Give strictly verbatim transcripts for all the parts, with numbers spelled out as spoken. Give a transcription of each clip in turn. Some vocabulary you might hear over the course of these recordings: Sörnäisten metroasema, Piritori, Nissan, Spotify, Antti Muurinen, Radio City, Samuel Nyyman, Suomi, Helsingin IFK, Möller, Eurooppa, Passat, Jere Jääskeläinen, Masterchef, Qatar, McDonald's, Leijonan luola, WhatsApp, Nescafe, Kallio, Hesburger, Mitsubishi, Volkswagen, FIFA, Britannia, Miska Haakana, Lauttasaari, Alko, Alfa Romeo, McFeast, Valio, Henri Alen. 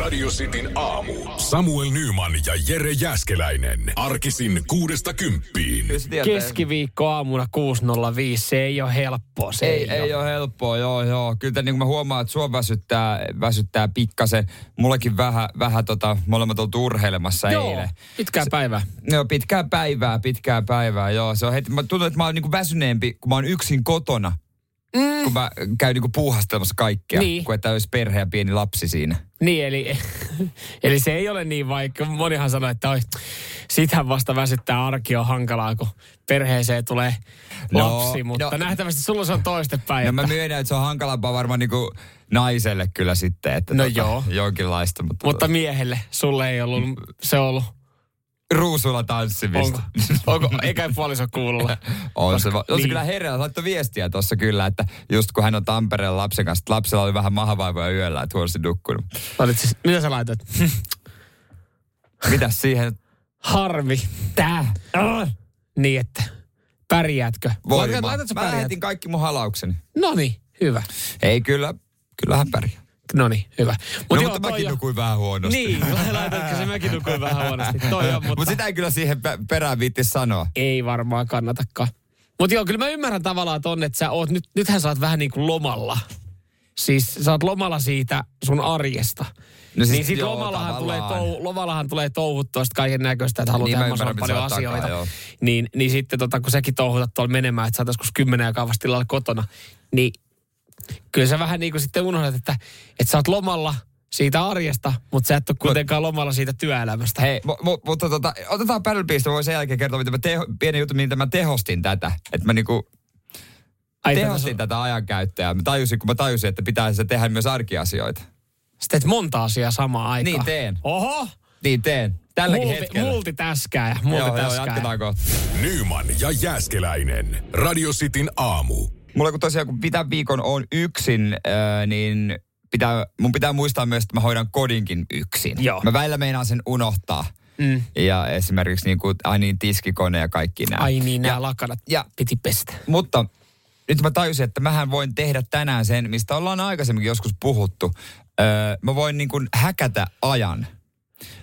Radio Cityn aamu. Samuel Nyyman ja Jere Jääskeläinen. Arkisin kuudesta kymppiin. Keskiviikko aamuna kuusi nolla viisi. Se ei ole helppoa. Se ei, ei, ei ole helppoa, joo joo. Kyllä niin kuin mä huomaan, että sua väsyttää, väsyttää pikkasen. Mullakin vähän, vähän tota, me olemme oltu urheilemassa joo, eilen. Pitkää päivää. Se, joo, pitkää päivää, pitkää päivää, joo. Se on heti, mä tuntuu, että mä oon niin kuin väsyneempi, kun mä oon yksin kotona. Mm. Kun mä käyn niinku puuhastelemassa kaikkea, niin. Kun että olisi perhe ja pieni lapsi siinä. Niin, eli, eli se ei ole niin vaikea. Monihan sanoi, että oi, sitähän vasta väsyttää arki on hankalaa, kun perheeseen tulee lapsi. No, mutta no, nähtävästi sulla se on toistepäin. No että... mä myönnän, että se on hankalampaa varmaan niinku naiselle kyllä sitten. Että no tota, joo. Jonkinlaista. Mutta, mutta miehelle sulle ei ollut, se on ollut. Ruusulla tanssimista. Onko, onko eikä puoliso kuulolla? On se, on se kyllä herrellä. Laittoi viestiä tuossa kyllä, että just kun hän on Tampereen lapsen kanssa, lapsella oli vähän mahavaivoja yöllä, että huonosti nukkunut. Siis, mitä sä laitat? Mitäs siihen? Harmi. Tää. Niin, että pärjäätkö? Voimaa. Laitat sä pärjäät? Mä lähetin kaikki mun halaukseni. Noniin, hyvä. Ei kyllä, kyllähän pärjää. Noniin, hyvä. Mut no joo, mutta mäkin on... nukuin vähän huonosti. Niin, laitatko se mäkin nukuin vähän huonosti. Toi on, mutta... Mut sitä ei kyllä siihen perään viittis sanoa. Ei varmaan kannatakaan. Mutta joo, kyllä mä ymmärrän tavallaan ton, että sä oot, nyt, nythän sä oot vähän niin kuin lomalla. Siis sä oot lomalla siitä sun arjesta. No siis niin sit joo, lomallahan, tulee tou, lomallahan tulee touhuttua sitten kaiken näköistä, että haluat niin, tehdä mahdollisimman paljon asioita. Takaa, niin, niin sitten tota, kun säkin touhutat tuolla menemään, että sä oot joskus kymmenen aikaa vasta tilalla kotona, niin... Kyllä sä vähän niin kuin sitten unohdat, että, että sä oot lomalla siitä arjesta, mutta sä et ole kuitenkaan lomalla siitä työelämästä. Hei, m- m- mutta tota, otetaan päällypiistä, mä voin sen jälkeen kertoa, mitä mä teho, pieni juttu, mitä mä tehostin tätä. Että mä niinku tehostin sun... tätä ajankäyttöä. Mä tajusin, kun mä tajusin, että pitää se tehdä myös arkiasioita. Sä teet monta asiaa samaan aikaan. Niin teen. Oho! Niin teen. Tälläkin Multi, hetkellä. Multitäskääjä. Multitäskääjä. Joo, joo, jatketaan kohta. Nyyman ja Jääskeläinen. Radio Cityn aamu. Mulla kun tosiaan, kun pitää viikon on yksin, äh, niin pitää, mun pitää muistaa myös, että mä hoidan kodinkin yksin. Joo. Mä välillä meinaan sen unohtaa. Mm. Ja esimerkiksi niin kuin, ai niin, tiskikone ja kaikki nämä. Ai niin, nämä lakanat ja, piti pestä. Mutta nyt mä tajusin, että mähän voin tehdä tänään sen, mistä ollaan aikaisemminkin joskus puhuttu. Äh, mä voin niin kuin häkätä ajan.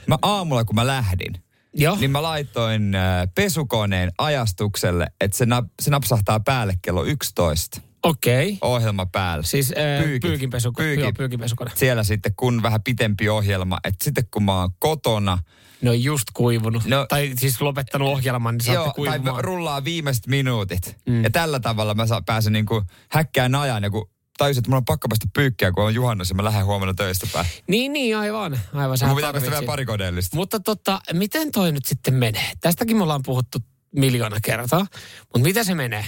Mä aamulla, kun mä lähdin. Joo. Niin mä laitoin äh, pesukoneen ajastukselle, että se, nap, se napsahtaa päälle kello yksitoista. Okei. Okay. Ohjelma päälle. Siis äh, pyykinpesukone. Pyykin. Pyykinpesukone. Siellä sitten kun vähän pitempi ohjelma, että sitten kun mä oon kotona. No just kuivunut. No, tai siis lopettanut ohjelman, niin saatte joo, kuivumaan. Joo, tai rullaa viimeiset minuutit. Mm. Ja tällä tavalla mä saan, pääsen niin kuin häkkään ajan ja kun tajusin, että mulla on pakko päästä pyykkiä, kun on juhannus ja mä lähden huomenna töistä päin. Niin, niin, aivan. Aivan, sehän tarvitsin. Mun pitää vähän parikodeellista. Mutta tota, miten toi nyt sitten menee? Tästäkin me ollaan puhuttu miljoona kertaa, mutta mitä se menee?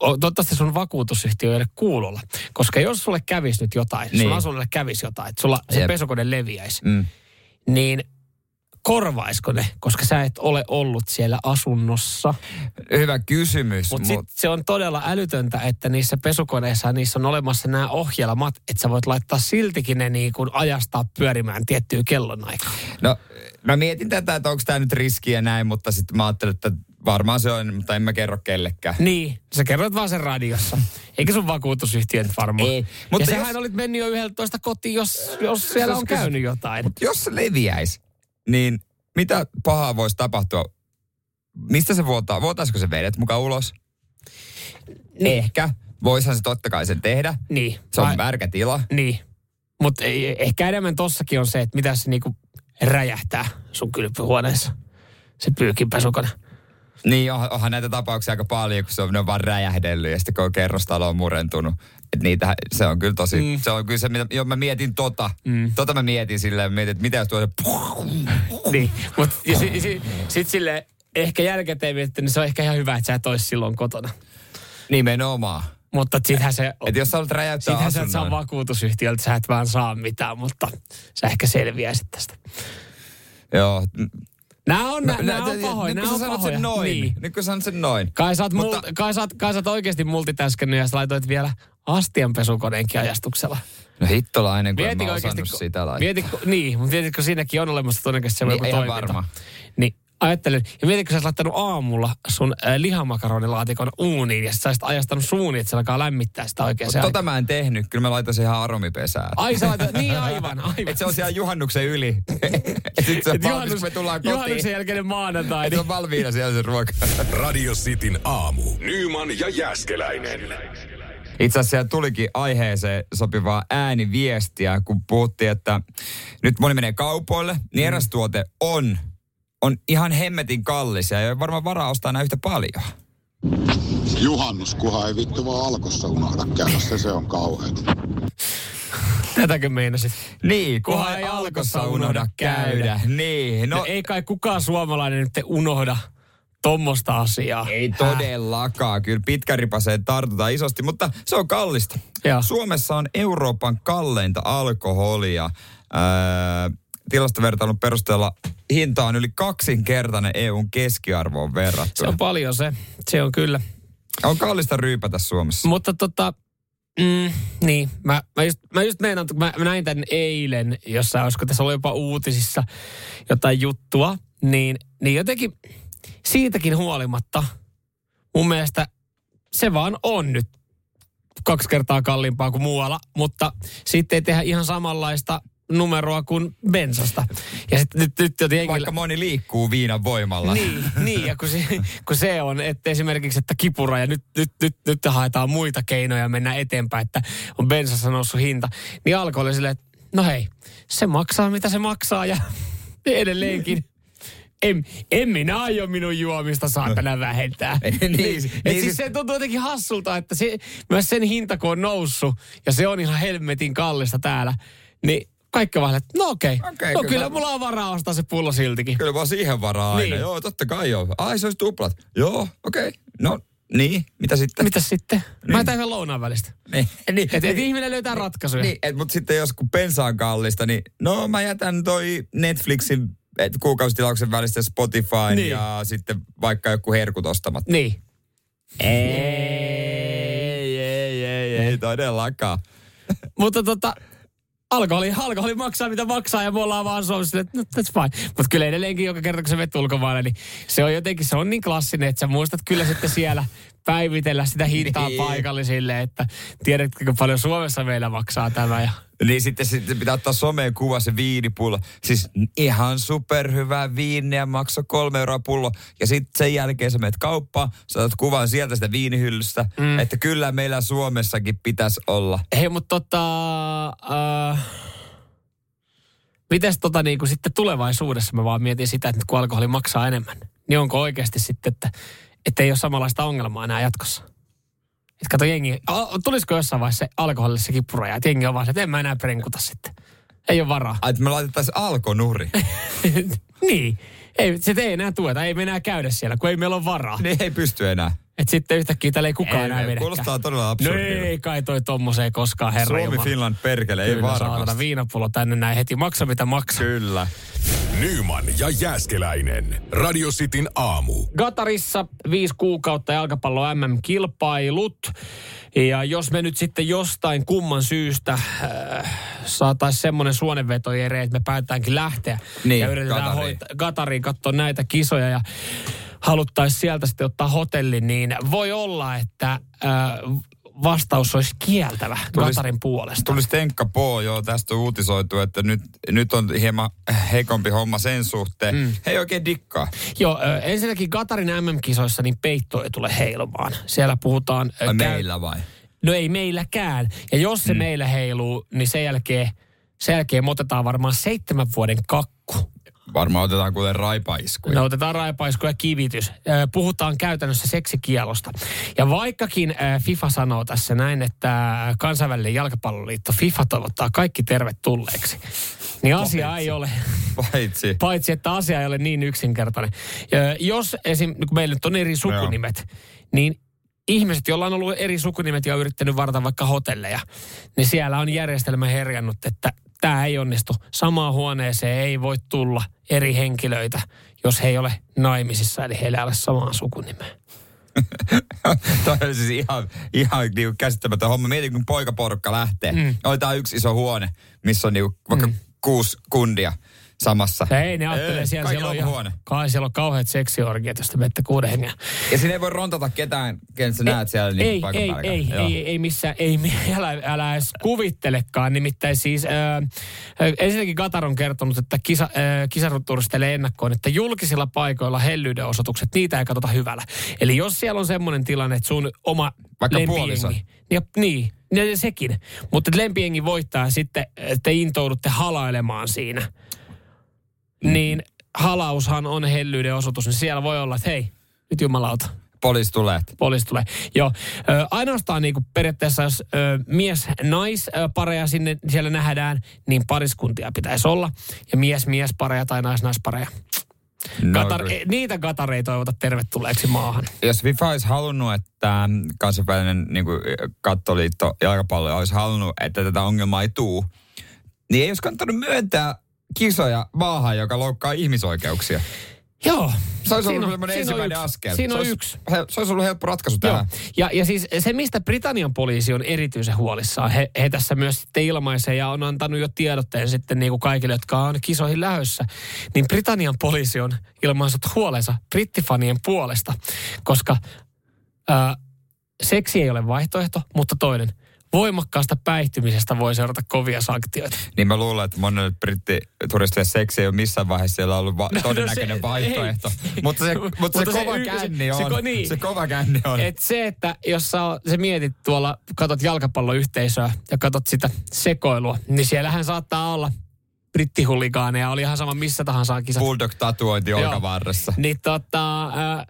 Toivottavasti sun vakuutusyhtiö ei ole kuulolla, koska jos sulle kävisi nyt jotain, niin. Sun asunnolle kävisi jotain, että sulla se pesukone leviäisi, mm. niin... Korvaisiko ne, koska sä et ole ollut siellä asunnossa? Hyvä kysymys. Mutta mut... se on todella älytöntä, että niissä pesukoneissa niissä on olemassa nämä ohjelmat, että sä voit laittaa siltikin ne niin kuin ajastaa pyörimään tiettyä kellonaikaa. No mä mietin tätä, että onko tämä nyt riski ja näin, mutta sitten mä ajattelin, että varmaan se on, mutta en mä kerro kellekään. Niin, sä kerrot vaan sen radiossa. Eikä sun vakuutusyhtiö nyt varmaan. Ei, mutta ja jos... sähän olit mennyt jo yksitoista kotiin, jos, jos siellä on käynyt jotain. Mut jos se leviäisi. Niin mitä pahaa voisi tapahtua? Mistä se vuotaa? Vuotaisiko se vedet mukaan ulos? Niin. Ehkä. Voisihan se totta kai sen tehdä. Niin. Se on märkä tila. Niin. Mutta ehkä enemmän tossakin on se, että mitä se niinku räjähtää sun kylpyhuoneessa. Se pyykinpesukone. Niin, on, onhan näitä tapauksia aika paljon, kun se on, ne on vaan räjähdellyt ja sitten kun kerrostalo on murentunut. Että niitä, se on kyllä tosi, mm. se on kyllä se, mitä, joo mä mietin tota. Mm. Tota mä mietin silleen, mietin, että mitä jos tuo se... Niin, mutta si, si, sit silleen, ehkä jälkikäteen mietitty, niin se on ehkä ihan hyvä, että sä et ois silloin kotona. Nimenomaan. Mutta sittenhän se... Että jos sä olet räjäyttää asunnon. Sittenhän sä et saa vakuutusyhtiöltä, sä et vaan saa mitään, mutta sä ehkä selviäisit tästä. Joo, Nää on, no, nää on pahoja, nää on pahoja. Noin, niin. Nyt kun sanot sen noin. Kai sä oot, mutta... mul, kai sä oot, kai sä oot oikeesti multitaskennyt ja sä laitoit vielä astianpesukoneenkin ajastuksella. No hittolainen, kun mietikö en mä osannut ko- sitä laittaa. Mietitkö, niin, mutta mietitkö siinäkin on olemassa todennäköisesti semmoinen niin, toiminta. Varma. Niin, ajattelin. Ja mietitkö sä oot laittanut aamulla sun äh, lihamakaronilaatikon uuniin ja sä saisit ajastanut suuniin, että se alkaa lämmittää sitä oikein. Mutta tota mä en tehnyt, kyllä mä laitan sen ihan aromipesään. Ai sä laitan, niin aivan, aivan. Että se on siellä juhannuksen yli. Sitten se on valmis, kun me tullaan kotiin. Juhannuksen jälkeinen maanantai. Että se on valmiina siellä se ruoka. Radio Cityn aamu. Nyyman ja Jääskeläinen. Itse asiassa siellä tulikin aiheeseen sopivaa ääniviestiä, kun puhuttiin, että nyt moni menee kaupoille, niin mm. eräs tuote on, on ihan hemmetin kallis ja ei ole varmaan varaa ostaa enää yhtä paljon. Juhannuskuhan ei vittu vaan Alkossa unohda käydä, se, se on kauheeta. Tätäkö meinasit? Niin, kuhan, kuhan ei Alkossa unohda käydä. käydä. Niin, no, no, ei kai kukaan suomalainen nyt unohda tommosta asiaa. Ei todellakaan. Kyllä pitkäripaseen tartutaan isosti, mutta se on kallista. Ja. Suomessa on Euroopan kalleinta alkoholia. Öö, tilastovertailun perusteella hinta on yli kaksinkertainen E U:n keskiarvoon verrattuna. Se on paljon se. Se on kyllä. On kallista ryypätä Suomessa. Mutta tota... Mm, niin, mä, mä just, mä just meinaan, kun mä, mä näin tämän eilen, jossa olisiko tässä ollut jopa uutisissa jotain juttua, niin, niin jotenkin... Siitäkin huolimatta, mun mielestä se vaan on nyt kaksi kertaa kalliimpaa kuin muualla, mutta sitten ei tehdä ihan samanlaista numeroa kuin bensasta. Ja sit, nyt, nyt jotenkin... Vaikka moni liikkuu viinan voimalla. Niin, niin ja kun se, kun se on, että esimerkiksi että kipura ja nyt, nyt, nyt, nyt haetaan muita keinoja mennä eteenpäin, että on bensassa noussut hinta, niin alkoholi silleen, että no hei, se maksaa mitä se maksaa ja edelleenkin. En, en minä aio minun juomista saatana vähentää. niin, niin, siis, niin, siis se tuntuu jotenkin hassulta, että se, myös sen hinta kun on noussut, ja se on ihan helmetin kallista täällä, niin kaikki vaan, että no okei, okay. okay, no kyllä, kyllä mulla on varaa ostaa se pullo siltikin. Kyllä vaan siihen varaa aina, niin. Joo totta kai joo. Ai se olisi tuplat, joo okei, okay. No niin, mitä sitten? Mitäs sitten? Niin. Mä jätän sen lounaan välistä. Niin. Niin. Että et ihminen löytää ratkaisuja. Niin, et, mutta sitten jos kun bensa on kallista, niin no mä jätän toi Netflixin kuukausitilauksen välistä Spotifyn niin. Ja sitten vaikka joku herkut ostamat. Niin. Ei, ei, ei, ei, ei todellakaan. Mutta tota, alkoholi, alkoholi maksaa mitä maksaa ja me ollaan vaan Suomessa, että no, that's fine. Mutta kyllä edelleenkin joka kerta kun sä vet ulkomaille, niin se on jotenkin, se on niin klassinen, että sä muistat kyllä sitten siellä päivitellä sitä hintaa niin. Paikallisille, että tiedätkö paljon Suomessa meillä maksaa tämä ja... Niin sitten, sitten pitää ottaa someen kuva se viinipullo. Siis ihan superhyvää viiniä, maksaa kolme euroa pullo. Ja sitten sen jälkeen sä menet kauppaan, sä otat kuvan sieltä sitä viinihyllystä. Mm. Että kyllä meillä Suomessakin pitäisi olla. Hei, mutta tota... Äh, mites tota niin kuin sitten tulevaisuudessa mä vaan mietin sitä, että kun alkoholi maksaa enemmän, niin onko oikeasti sitten, että, että ei ole samanlaista ongelmaa enää jatkossa? Että kato jengi, tulisiko jossain vaiheessa alkoholissa kipuraja, että jengi on vaan, että en mä enää prenkuta sitten. Ei ole varaa. Ai, että me laitettaisiin alkonuri. Niin. Ei, sit ei enää tueta, ei me enää käydä siellä, kun ei meillä ole varaa. Niin ei pysty enää. Että sitten yhtäkkiä täällä ei kukaan ei, enää menekään. Kuulostaa todella absurdilta. No ei kai toi tommoseen koskaan, herra Suomi, Jumala. Finland, perkele, ei varmasti. Kyllä saatana viinapullo tänne näin heti, maksa mitä maksaa. Kyllä. Nyyman ja Jääskeläinen. Radio Cityn aamu. Qatarissa viisi kuukautta jalkapallo M M-kilpailut. Ja jos me nyt sitten jostain kumman syystä äh, saataisiin semmoinen suonenveto, Jere, että me päätetäänkin lähteä. Niin, ja yritetään hoitaa Qatariin katsoa näitä kisoja ja haluttaisiin sieltä sitten ottaa hotelli, niin voi olla, että äh, vastaus olisi kieltävä Qatarin puolesta. Tulisi tenkka poo, joo, tästä on uutisoitu, että nyt, nyt on hieman heikompi homma sen suhteen. Mm. Hei oikein dikkaa. Joo, ensinnäkin Qatarin M M-kisoissa niin peitto ei tule heilumaan. Siellä puhutaan... Ä, meillä vai? No ei meilläkään. Ja jos se mm. meillä heiluu, niin sen jälkeen, sen jälkeen me otetaan varmaan seitsemän vuoden kakku. Varmaan otetaan kuten raipaiskuja. No otetaan raipaiskuja ja kivitys. Puhutaan käytännössä seksikielosta. Ja vaikkakin FIFA sanoo tässä näin, että kansainvälinen jalkapalloliitto FIFA toivottaa kaikki tervetulleeksi. Niin asia paitsi. ei ole. Paitsi. Paitsi, että asia ei ole niin yksinkertainen. Jos esim, kun meillä nyt on eri sukunimet, no. niin ihmiset, joilla on ollut eri sukunimet ja on yrittänyt varata vaikka hotelleja, niin siellä on järjestelmä herjannut, että tämä ei onnistu. Samaan huoneeseen ei voi tulla eri henkilöitä, jos he ei ole naimisissa, eli heillä ei ole samaa sukunimeä. Toi on siis ihan, ihan niinku käsittämätön homma. Mietin, kun poikaporukka lähtee. Mm. Oli tää yksi iso huone, missä on niinku vaikka mm. kuusi kundia samassa. Ei, ne ajattelee siellä. Siellä on, ihan, kai, siellä on kauheat seksiorgiat, josta menette kuuden hengen. Ja siinä ei voi rontata ketään, ken sä ei, näet siellä niinku ei, paikan ei, päällä. Ei, ei, ei, ei missään, ei, älä, älä edes kuvittelekaan. Nimittäin siis, äh, ensinnäkin Qatar on kertonut, että kisa, äh, kisaruturisteille ennakkoon, että julkisilla paikoilla hellyyden osoitukset, niitä ei katsota hyvällä. Eli jos siellä on semmoinen tilanne, että sun oma lempijengi, ja, niin, ja sekin, mutta lempijengi voittaa sitten, te intoudutte halailemaan siinä. Niin halaushan on hellyyden osoitus, niin siellä voi olla, että hei, nyt jumalauta. Poliisi tulee. Poliisi tulee, joo. Ö, ainoastaan niin kuin periaatteessa, jos mies-naispareja sinne siellä nähdään, niin pariskuntia pitäisi olla. Ja mies-miespareja tai nais-naispareja. No, Qatar, niitä Qatar ei toivota tervetulleeksi maahan. Jos FIFA olisi halunnut, että kansainvälinen niin kuin kattoliitto jalkapallo olisi halunnut, että tätä ongelmaa ei tule, niin ei olisi kannattanut myöntää kisoja maahan, joka loukkaa ihmisoikeuksia. Joo. Se olisi ollut semmoinen ensimmäinen askel. Siinä on yksi. Se olisi ollut helppo ratkaisu tähän. Ja, ja siis se, mistä Britannian poliisi on erityisen huolissaan, he, he tässä myös sitten ilmaisee ja on antanut jo tiedotteen sitten niin kuin kaikille, jotka on kisoihin lähdössä, niin Britannian poliisi on ilmaissut huolensa brittifanien puolesta, koska ää, seksi ei ole vaihtoehto, mutta toinen. Voimakkaasta päihtymisestä voi seurata kovia sanktioita. Niin mä luulen, että monille brittituristeille seksi ei ole missään vaiheessa siellä ollut va- no, todennäköinen no se, vaihtoehto. Mutta se, mutta mutta se, se kova y- känni on. Se, ko, niin. se kova känni on. Et se, että jos sä se mietit tuolla, katot jalkapalloyhteisöä ja katot sitä sekoilua, niin siellähän saattaa olla brittihuligaaneja, oli ihan sama missä tahansa kisat. Bulldog-tatuointi olkavarressa. Niin tota, äh,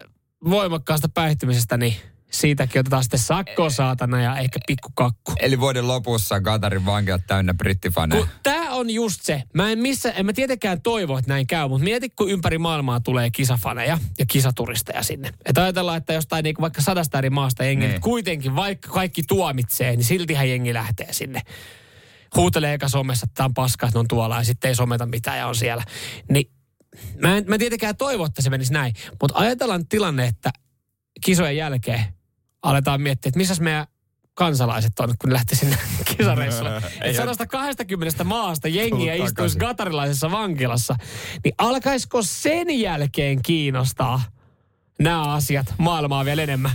voimakkaasta päihtymisestä niin siitäkin otetaan sitten sakko, saatana, ja ehkä pikkukakku. Eli vuoden lopussa Qatarin vankilat täynnä brittifaneja. Tämä on just se. Mä en, missä, en mä tietenkään toivo, että näin käy, mutta mieti, kun ympäri maailmaa tulee kisafaneja ja kisaturisteja sinne. Että ajatellaan, että jostain niin vaikka sadasta eri maasta jengi, niin. Kuitenkin vaikka kaikki tuomitsee, niin siltihän jengi lähtee sinne. Huutelee eka somessa, että tämä on paska, että on tuolla, ja sitten ei someta mitään ja on siellä. Niin, mä en mä tietenkään toivo, että se menisi näin, mutta ajatellaan tilanne, että kisojen jälkeen aletaan miettiä, että missäs meidän kansalaiset on, kun lähtee sinne kisareissulle. Että sata kaksikymmentä maasta jengiä istuisi qatarilaisessa vankilassa. Niin alkaisiko sen jälkeen kiinnostaa nämä asiat maailmaa vielä enemmän?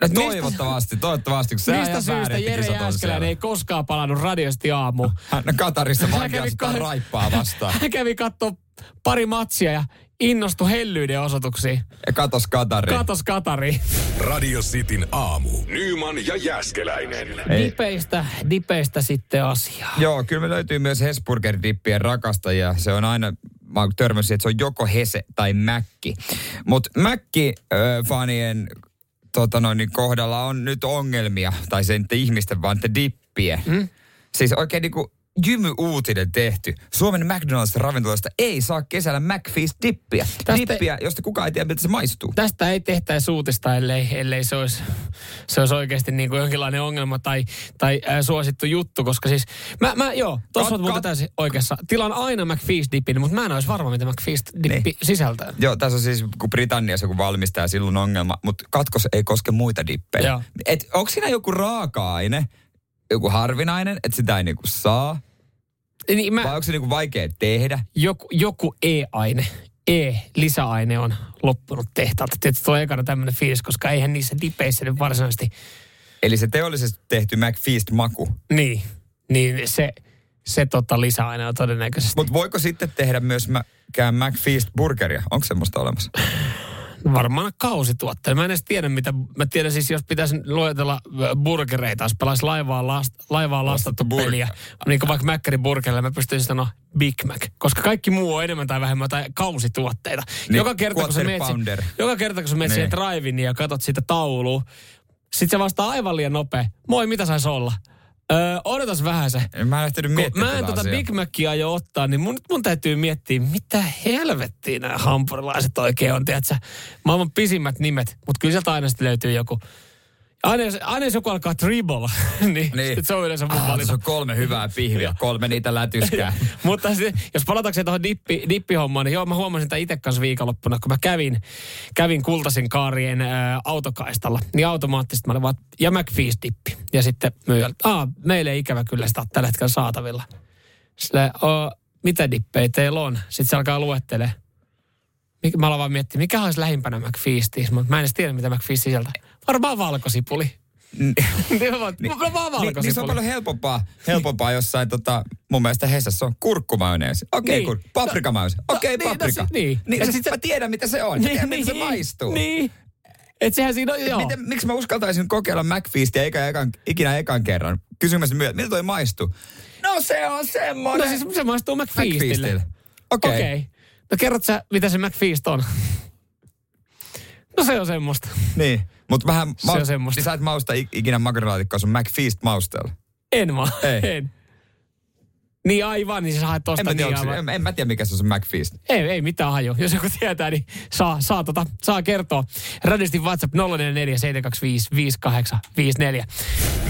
No toivottavasti, toivottavasti. Kun mistä syystä Jere Jääskeläinen ei koskaan palannut radiosti aamu? Hän no, Qatarissa vankilasta kat... raippaa vastaan. Hän kävi katsoa pari matsia ja innostui hellyyden osoituksiin. Ja katos Qatariin. Katos Qatariin. Radio Cityn aamu. Nyyman ja Jääskeläinen. Dipeistä, dipeistä sitten asiaa. Joo, kyllä me löytyy myös Hesburger-dippien rakastajia. Se on aina, mä oon törmäsin, että se on joko Hese tai Mäkki. Mutta Mäkki-fanien tota noin, kohdalla on nyt ongelmia. Tai se ei nyt ihmisten, vaan te dippien. Mm? Siis oikein niinku jymy-uutinen tehty. Suomen McDonald's-ravintolasta ei saa kesällä McFeast-dippiä. Dippiä, josta kukaan ei tiedä, mitä se maistuu. Tästä ei tehtäisi uutista, ellei, ellei se olisi, se olisi oikeasti niin kuin jonkinlainen ongelma tai, tai äh, suosittu juttu, koska siis mä, mä joo, tuossa on muuten täysin oikeassa. Tilaan aina McFeast-dippin, mutta mä en olisi varma, mitä McFeast-dippi niin sisältää. Joo, tässä on siis, kun Britanniassa joku valmistaa, silloin ongelma, mutta katkos ei koske muita dippejä. Et onko siinä joku raaka-aine, joku harvinainen, että sitä ei niinku saa? Niin mä, vai onko se niinku vaikea tehdä? Joku, joku E-aine, E-lisäaine on loppunut tehtaalta. Tietysti tuo ekana tämmöinen fiilis, koska eihän niissä dipeissä nyt varsinaisesti. Eli se teollisesti tehty McFeast-maku. Niin, niin se, se tota lisäaine on todennäköisesti. Mutta voiko sitten tehdä myös McFeast-burgeria? Onko semmoista olemassa? Varmaan kausituotteita. Mä en edes tiedä, mitä. Mä tiedän siis, jos pitäisi luetella burgereita, jos pelaisi laivaa, last, laivaa lastattu Bur- peliä, niin kuin vaikka Mäkkärin burgerille, mä pystyisin sanoa Big Mac, koska kaikki muu on enemmän tai vähemmän tai kausituotteita. Niin, joka kerta, kun sä meet, joka kerta, kun sä meet niin siihen drive-iniin ja katot siitä taulua, sit se vastaa aivan liian nopea. Moi, mitä saisi olla? Öö, odotas vähän se. Mä en lähtenyt miettimään Mä en tota Big Macia aio ottaa, niin mun, mun täytyy miettiä, mitä helvettiä nämä hampurilaiset oikein on, tiedätkö? Maailman pisimmät nimet, mutta kyllä sieltä aina sitten löytyy joku, Aina jos joku alkaa tribble, niin, niin. se on yleensä mun valinta. Ah, se on kolme hyvää pihviä, kolme niitä lätyskää. Mutta se, jos palatakseni tuohon dippi, dippihommaan, niin joo, mä huomasin tämän itse kanssa viikonloppuna, kun mä kävin, kävin Kultasen Kaarien ää, autokaistalla, niin automaattisesti mä olin vaan, ja McFeast-dippi. Ja sitten myyjältä, aa, meille ei ikävä kyllä sitä tällä hetkellä saatavilla. Silleen, mitä dippejä teillä on? Sitten se alkaa luettelemaan. Mä aloin vaan miettiä, mikä olisi lähimpänä McFeastia, mutta mä en edes tiedä, mitä McFeast sieltä. Varmaan valkosipuli. N- niin, varmaan valkosipuli. Niin, niin se on paljon helpompaa, helpompaa jossain, tota, mun mielestä Hesassa on kurkkumajoneesi. Okei, okay, niin. kur- paprikamajoneesi. No, Okei, okay, no, paprika. Niin, no, niin. niin sitten mä tiedän, mitä se on. Niin, tiedän, niin, mitä se maistuu. Niin. Et sehän siinä on, joo. Miten, miksi mä uskaltaisin kokeilla McFeastia eikä ekan, ikinä ekan kerran? Kysymässä myötä, miltä toi maistuu? No se on semmoinen. No siis se maistuu McFeastille. McFeastille. Okei. Okay. Okay. No kerrot sä, mitä se McFeast on? No se on semmoista. Niin, mutta vähän... Se maust... on semmoista. Niin sä et mausta ikinä makaronilaatikkoa sun McFeast-mausteella. En vaan, ei. en. Niin aivan, niin sä haet tosta. En mä tiedä, niin onko, en, en mä tiedä mikä se on se McFeast. Ei, ei mitään haju. Jos joku tietää, niin saa, saa, tota, saa kertoa. Radistin WhatsApp nolla neljä neljä seitsemän kaksi viisi viisi kahdeksan viisi neljä.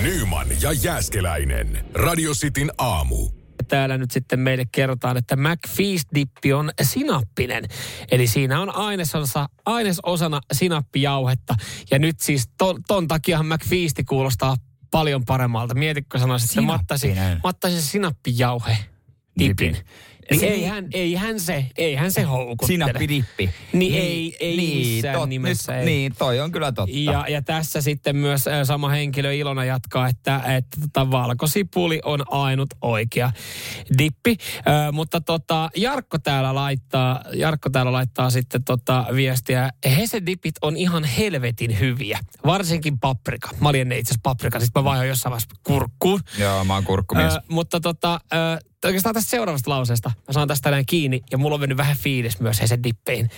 Nyyman ja Jääskeläinen. Radio Cityn aamu. Täällä nyt sitten meille kerrotaan, että McFeast-dippi on sinappinen. Eli siinä on ainesosana, ainesosana sinappijauhetta. Ja nyt siis ton, ton takiahan McFeasti kuulostaa paljon paremmalta. Mietitkö sanoisit, että mattaisin mattaisin sinappijauhe-dipin. Niin eihän, eihän, se, eihän se houkuttele. Sinappidippi. Niin, niin ei, ei niin, missään tot, nimessä. Nyt, ei. Niin, toi on kyllä totta. Ja, ja tässä sitten myös sama henkilö Ilona jatkaa, että, että tota, valkosipuli on ainut oikea dippi. Ö, mutta tota, Jarkko täällä laittaa, Jarkko täällä laittaa sitten tota viestiä. Hesedipit on ihan helvetin hyviä. Varsinkin paprika. Mä olin ennen itse asiassa paprika. Sitten mä vaihoin jossain vaiheessa kurkkuun. Joo, mä oon kurkkumies. Ö, mutta tota... Ö, Oikeastaan tästä seuraavasta lauseesta. Mä saan tästä näin kiinni ja mulla on mennyt vähän fiilis myös sen dippeihin.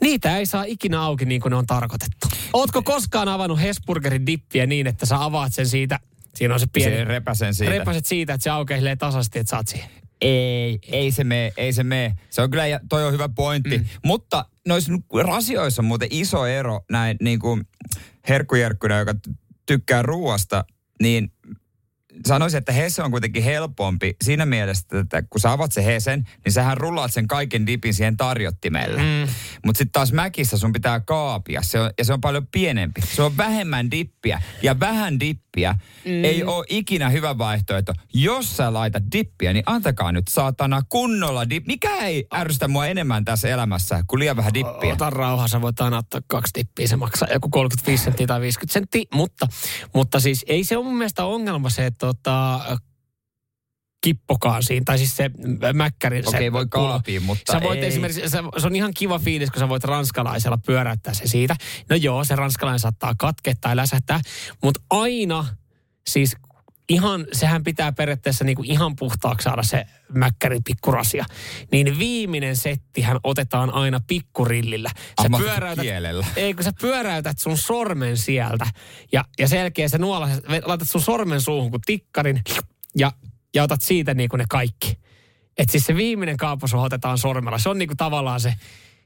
Niitä ei saa ikinä auki niin kuin ne on tarkoitettu. Ootko koskaan avannut Hesburgerin dippiä niin, että sä avaat sen siitä? Siinä on se pieni. Se repäsen siitä. Repäset siitä, että se aukeaa tasaisesti, että saat siihen. Ei, ei se mee, ei se mee. Se on kyllä, toi on hyvä pointti. Mm. Mutta noissa rasioissa on muuten iso ero näin niin kuin herkkujerkkuna, joka tykkää ruoasta, niin... Sanoisin, että Hesse on kuitenkin helpompi siinä mielessä, että kun sä avat se Hessen, niin sähän rullaat sen kaiken dipin siihen tarjottimelle. Mm. Mutta sitten taas Mäkissä sun pitää kaapia, se on, ja se on paljon pienempi. Se on vähemmän dippiä, ja vähän dippiä mm. ei ole ikinä hyvä vaihtoehto. Jos sä laitat dippiä, niin antakaa nyt saatana kunnolla dippiä. Mikä ei ärsytä mua enemmän tässä elämässä, kuin liian vähän dippiä? Ota rauhassa, voit aina ottaa kaksi dippiä, se maksaa joku kolmekymmentäviisi senttiä tai viisikymmentä senttiä, mutta, mutta siis ei se ole mun mielestä ongelma se, että Tota, kippokaan siinä, tai siis se mäkkärin. Okei, okay, voi kaapia, mutta sä voit ei. Esimerkiksi, sä, se on ihan kiva fiilis, kun sä voit ranskalaisella pyöräyttää se siitä. No joo, se ranskalainen saattaa katkea tai läsähtää, mutta aina siis ihan, sehän pitää periaatteessa niinku ihan puhtaaksi saada se mäkkärin pikkurasia. Niin viimeinen settihän otetaan aina pikkurillillä. Sä pyöräytät, ei, kun sä pyöräytät sun sormen sieltä ja, ja selkeä sä nuolaset, laitat sun sormen suuhun kuin tikkarin ja, ja otat siitä niinku ne kaikki. Et siis se viimeinen kaapasuoha otetaan sormella. Se on niinku tavallaan se...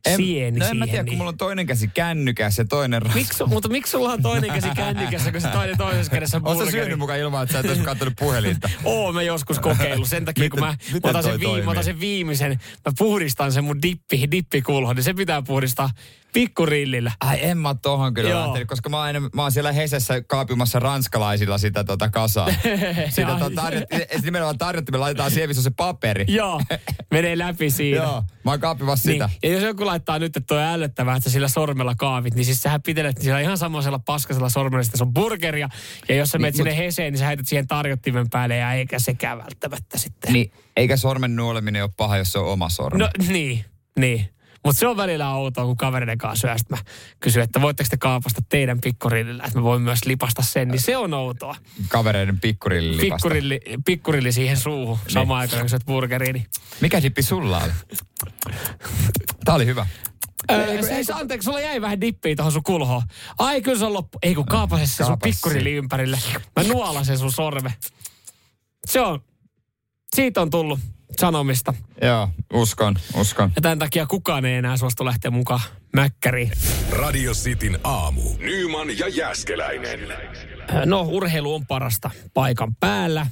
En, sieni no en mä tiedä, niin. Kun mulla on toinen käsi kännykässä ja toinen rasu. Miks, mutta miksi sulla on toinen käsi kännykässä, kun se toinen toisessa kädessä on burgeri? Oot sä syönyt mukaan ilman, että sä et ois kattonut puhelinta? Oo, mä joskus kokeillut. Sen takia, miten, kun mä, mä, otan sen viime, mä otan sen viimeisen, mä puhdistan sen mun dippi, dippikulhon, niin se pitää puhdistaa pikkurillillä. Ai en mä tohon kyllä lähtenyt, koska mä oon, aina, mä oon siellä Hesessä kaapimassa ranskalaisilla sitä tota kasaa. Sitä tarjottimella, nimenomaan tarjottimella laitetaan siihen, missä on se paperi. Joo, menee läpi siinä. Joo, mä oon kaapimassa sitä. Ja jos joku laittaa nyt, että toi on ällöttävää, että sillä sormella kaavit, niin siis sähän pitelet niin sillä ihan samoisella paskasella sormella, sitten se on burgeria. Ja jos sä menet niin, sinne mut... Heseen, niin sä heität siihen tarjottimen päälle ja eikä sekään välttämättä sitten. Niin, eikä sormen nuoleminen ole paha, jos se on oma sormi. No niin, niin. Mutta se on välillä outoa, kun kavereiden kanssa syö. Sitten mä kysyn, että voitteko te kaapasta teidän pikkurillillä, että mä voin myös lipasta sen, niin se on outoa. Kavereiden pikkurilli lipasta. Pikkurilli, pikkurilli siihen suuhun samaan aikaan, kun sä oot burgeriini. Mikä dippi sulla oli? Tää oli hyvä. Öö, ei, se, ei, se, anteeksi, sulla jäi vähän dippiä tuohon sun kulhoon. Ai, kyllä se on loppu. Ei, kun kaapasin se sun pikkurilli ympärille. Mä nuolasin sun sorme. Se on. Siitä on tullut sanomista. Joo, uskon, uskon. Ja tämän takia kukaan ei enää suostu lähteä mukaan Mäkkäri. Radio Cityn aamu. Nyyman ja Jääskeläinen. No, urheilu on parasta paikan päällä.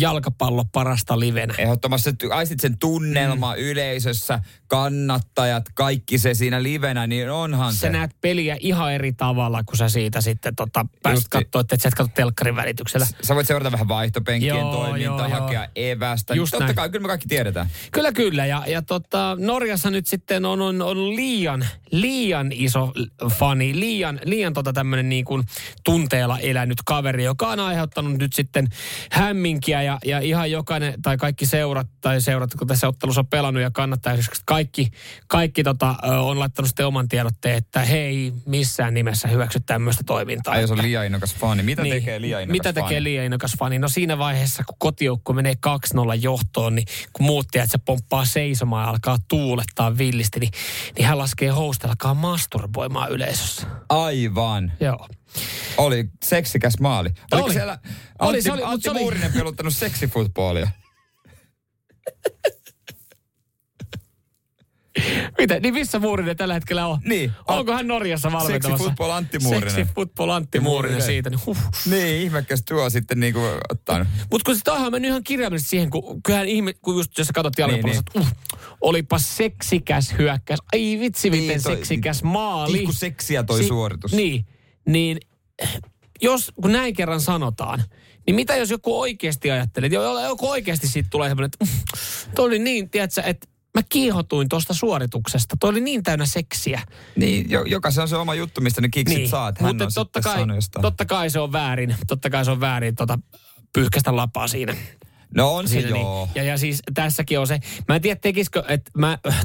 Jalkapallo parasta livenä. Ehdottomasti aistit sen tunnelma mm. yleisössä, kannattajat, kaikki se siinä livenä, niin onhan sä se. Sä näet peliä ihan eri tavalla, kun sä siitä sitten tota, päästä katsoa, että sä et katso telkkarin välityksellä. Sä voit seurata vähän vaihtopenkkien joo, toimintaa, joo, hakea evästä. Just Totta näin. Kai, kyllä me kaikki tiedetään. Kyllä, kyllä. Ja, ja tota, Norjassa nyt sitten on, on, on liian, liian iso fani, liian, liian tota tämmöinen niin kuin tunteella elänyt kaveri, joka on aiheuttanut nyt sitten hämmin Ja, ja ihan jokainen, tai kaikki seurat, tai seurat, kun tässä ottelussa on pelannut ja kannattaa, kaikki, kaikki tota, on laittanut sitten oman tiedotteen, että hei, missään nimessä hyväksy tämmöistä toimintaa. Ai, jos on liian innokas fani. Mitä niin, tekee liian innokas Mitä fani? tekee liian innokas fani? No siinä vaiheessa, kun kotijoukko menee kaksi nolla johtoon, niin kun muut tiedät, että se pomppaa seisomaan ja alkaa tuulettaa villisti, niin, niin hän laskee housut, alkaa masturboimaan yleisössä. Aivan. Joo. Oli seksikäs maali. Oliko oli. siellä Antti, oli, oli, Antti oli. Muurinen peluttanut seksifutboolia? Mitä? Niin missä Muurinen tällä hetkellä on? Niin. Onko hän Norjassa valmentamassa? Seksifutbol Antti Muurinen. Seksifutbol Antti Muurinen siitä. Niin, huh. niin ihmekäs tuo sitten niinku ottanut. Mutta kun sitä onhan mennyt ihan kirjaimellisesti siihen, kun kyllähän ihme, kun just jos sä katsot jalkapallossa, niin, niin. uh, olipa seksikäs hyökkäys. Ai vitsi, miten niin, toi, seksikäs maali. Niin kuin seksiä toi si- suoritus. Niin. Niin jos, kun näin kerran sanotaan, niin mitä jos joku oikeasti ajattelee, joku oikeasti siitä tulee semmoinen, että toi oli niin, tiedätkö, että mä kiihotuin tuosta suorituksesta, toi oli niin täynnä seksiä. Niin, jokaisen on se oma juttu, mistä ne kiksit niin. saat, hän Mutta on totta kai, totta kai se on väärin, totta kai se on väärin tota, pyyhkästä lapaa siinä. No on se siinä, joo. Niin. Ja, ja siis tässäkin on se. Mä en tiedä tekisikö, että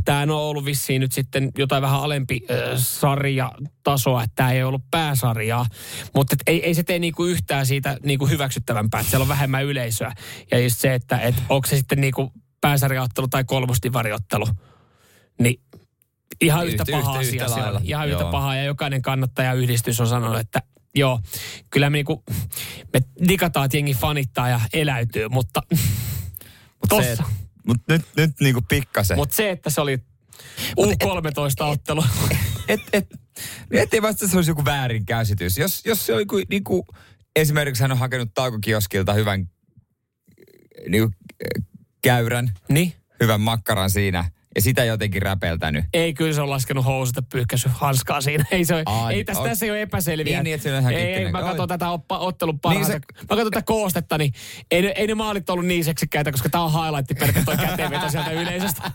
tämä on ollut vissiin nyt sitten jotain vähän alempi äh, sarjatasoa, että tämä ei ollut pääsarjaa. Mutta ei, ei se tee niinku yhtään siitä niinku hyväksyttävämpää, että siellä on vähemmän yleisöä. Ja just se, että et, onko se sitten niinku pääsarjaottelu tai kolmostivariottelu, niin ihan yhtä, yhtä paha yhtä, asia siellä. Ihan joo. yhtä pahaa ja jokainen kannattajayhdistys on sanonut, että joo, kyllä me, niinku, me digataan, että jengi fanittaa ja eläytyy, mutta mut tossa. Se, mut nyt, nyt niinku pikkasen. Mutta se, että se oli U kolmetoista-ottelu. Et, et, et, et, et vasta se olisi joku väärinkäsitys. Jos, jos se oli niinku, esimerkiksi hän on hakenut taukokioskilta hyvän niinku, käyrän, niin? hyvän makkaran siinä. Ja sitä jotenkin räpeltänyt. Ei, kyllä se on laskenut housut ja pyyhkäsy hanskaa siinä. Ei, se ole, Ai, ei tässä, on, tässä ei ole epäselviä. Niin, että ei, ei, mä katson tätä oppa, ottelun parhaansa. Niin se, mä katson tätä koostetta, niin ei, ei ne maalit ollut niin seksikkäitä, koska tää on highlight pelkä toi käteenveto sieltä yleisöstä.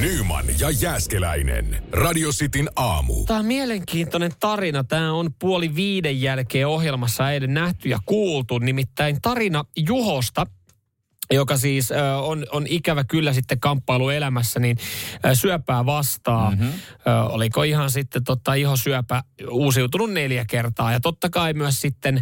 Nyyman ja Jääskeläinen. Radio Cityn aamu. Tää on mielenkiintoinen tarina. Tää on puoli viiden jälkeen ohjelmassa eilen nähty ja kuultu. Nimittäin tarina Juhosta, joka siis ö, on, on ikävä kyllä sitten kamppailuelämässä, niin ö, syöpää vastaa. Mm-hmm. Ö, oliko ihan sitten tota, ihosyöpä uusiutunut neljä kertaa. Ja totta kai myös sitten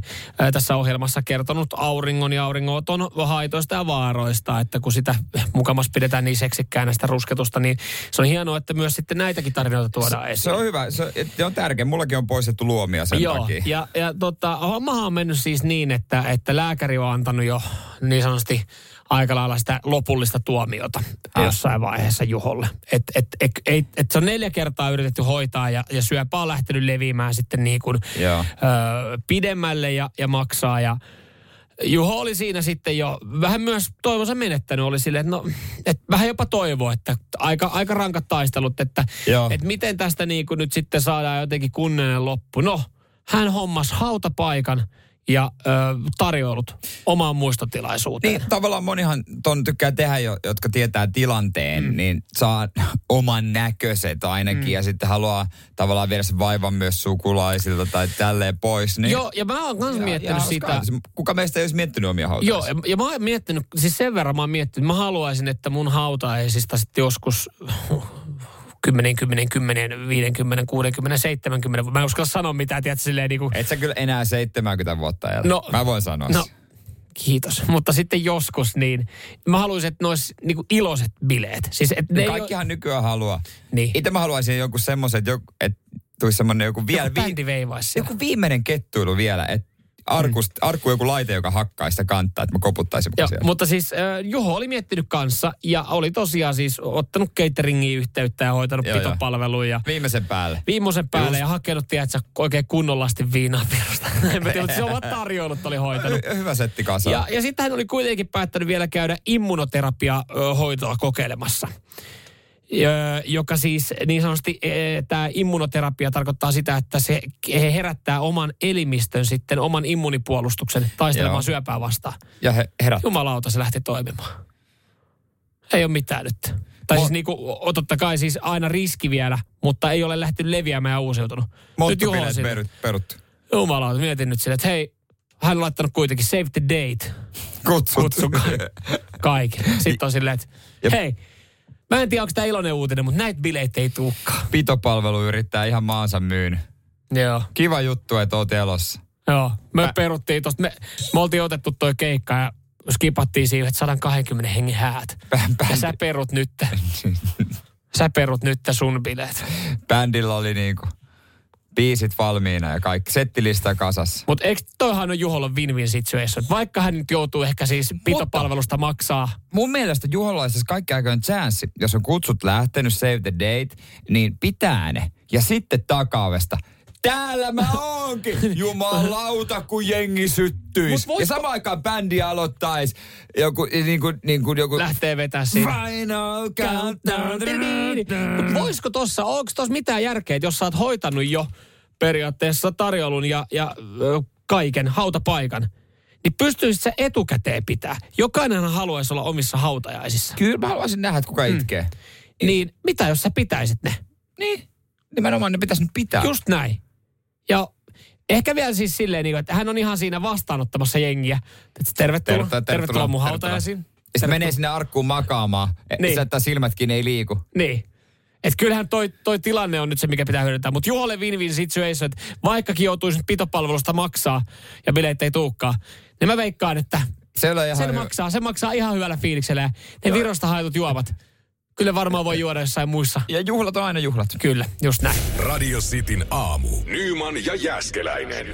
ö, tässä ohjelmassa kertonut auringon ja auringoton haitoista ja vaaroista, että kun sitä mukamassa pidetään niin seksikkäänä sitä rusketusta, niin se on hienoa, että myös sitten näitäkin tarinoita tuodaan se, esiin. Se on hyvä, se on, on tärkeä. Mullakin on poistettu luomia sen Joo, takia. Ja, ja tota, hommahan on mennyt siis niin, että, että lääkäri on antanut jo niin sanotusti aika lailla sitä lopullista tuomiota ah. jossain vaiheessa Juholle. Et, et, et, et, et se on neljä kertaa yritetty hoitaa ja, ja syöpä on lähtenyt leviämään sitten niin kuin, ö, pidemmälle ja, ja maksaa. Ja Juho oli siinä sitten jo vähän myös toivonsa menettänyt. Oli silleen, että no, et vähän jopa toivoa, että aika, aika rankat taistelut, että et miten tästä niin kuin nyt sitten saadaan jotenkin kunnian loppu. No, hän hommas hautapaikan. Ja ö, tarjoulut omaan muistotilaisuuteen. Niin, tavallaan monihan ton tykkää tehdä, jo, jotka tietää tilanteen, mm. niin saa oman näköiset ainakin. Mm. Ja sitten haluaa tavallaan viedä sen vaivan myös sukulaisilta tai tälleen pois. Niin. Joo, ja mä oon myös miettinyt ja, sitä. Kuka meistä ei olisi miettinyt omia hautaa? Joo, ja, ja mä oon miettinyt, siis sen verran mä oon miettinyt, mä haluaisin, että mun hautajaisista sitten joskus kymmenen, kymmenen, kymmenen, viisikymmentä, kuusikymmentä, seitsemänkymmentä. Mä en uskalla sanoa mitään, tiedätkö, silleen niin kuin. Et sä kyllä enää seitsemänkymmentä vuotta elää. No, mä voin sanoa. No, kiitos. Mutta sitten joskus niin, mä haluaisin, että ne olisi niin kuin iloiset bileet. Siis, et ne kaikkihan ole nykyään haluaa. Niin. Itse mä haluaisin joku semmoisen, että tuisi semmoinen joku vielä. Joku bändi veivaisi. Joku viimeinen kettuilu vielä, että arkust, arkku joku laite, joka hakkaa sitä kantaa, että mä koputtaisin mukaan siellä. Mutta siis Juho oli miettinyt kanssa ja oli tosiaan siis ottanut cateringiin yhteyttä ja hoitanut joo, pitopalveluja. Jo. Viimeisen päälle. Viimeisen päälle just. Ja hakenut, tiedätkö, oikein kunnollasti viinaa pirusta. En mä tiedä, mutta se on vaan tarjonnut, oli hoitanut. Hy- hyvä setti kasa. Ja, ja sitten hän oli kuitenkin päättänyt vielä käydä immunoterapiahoitoa kokeilemassa. Joka siis niin sanotusti tämä immunoterapia tarkoittaa sitä, että se herättää oman elimistön sitten, oman immunipuolustuksen taistelemaan joo. syöpää vastaan. Ja he, herättää. Jumalauta, se lähti toimimaan. Ei ole mitään nyt. Tai Mo- siis niin kuin, totta kai siis aina riski vielä, mutta ei ole lähtenyt leviämään ja uusiutunut. Moottopileet perut, peruttu. Jumalauta, mietin nyt sille, että hei, hän on laittanut kuitenkin safety date. Kutsut. Kutsu ka- kaikille. Sitten on silleen, että ja hei. Mä en tiedä, onko tämä iloinen uutinen, mutta näitä bileitä ei tulekaan. Pitopalvelu yrittää ihan maansa myyn. Joo. Kiva juttu, että oot elossa. Joo. Me Mä... peruttiin tosta. Me, me oltiin otettu toi keikka ja skipattiin siihen, että sata kaksikymmentä hengen häät. Ja sä perut nyt. sä perut nyt sun bileet. Bändillä oli niinku biisit valmiina ja kaikki. Settilista kasassa. Mutta eikö toihan on Juholla win-win situation? Vaikka hän nyt joutuu ehkä siis pitopalvelusta mutta maksaa. Mun mielestä Juholla on siis kaikki aikojen chanssi. Jos on kutsut lähtenyt, save the date, niin pitää ne. Ja sitten takaavesta. Täällä mä oonkin! Jumalauta, kun jengi syttyis. Voitko... Ja samaan aikaan bändi aloittais. Joku, niin kuin, niin kuin joku... Lähtee vetää siinä. Final countdown. Mutta voisiko tossa, onko tossa mitään järkeä, että jos sä oot hoitanut jo periaatteessa tarjoulun ja, ja kaiken hautapaikan, niin pystyisit sä etukäteen pitää. Jokainenhan haluaisi olla omissa hautajaisissa. Kyllä mä haluaisin nähdä, että kuka itkee. Mm. Niin, mitä jos sä pitäisit ne? Niin. Nimenomaan ne pitäisi nyt pitää. Just näin. Ja ehkä vielä siis silleen, että hän on ihan siinä vastaanottamassa jengiä. Tervetuloa, tervetuloa, tervetuloa mun hautajaisiin. Ja sitten menee sinne arkkuun makaamaan. Niin. Sä, että silmätkin ei liiku. Niin. Että kyllähän toi, toi tilanne on nyt se, mikä pitää hyödyntää. Mutta Juholle win-win situation, että vaikkakin joutuisi nyt pitopalvelusta maksaa ja bileet ei tulekaan, niin mä veikkaan, että se sen maksaa. Se maksaa ihan hyvällä fiiliksellä ja ne Virosta haetut juomat. Kyllä varmaan voi juoda jossain muissa. Ja juhlat on aina juhlat. Kyllä, just näin. Radio Cityn aamu. Nyyman ja Jääskeläinen.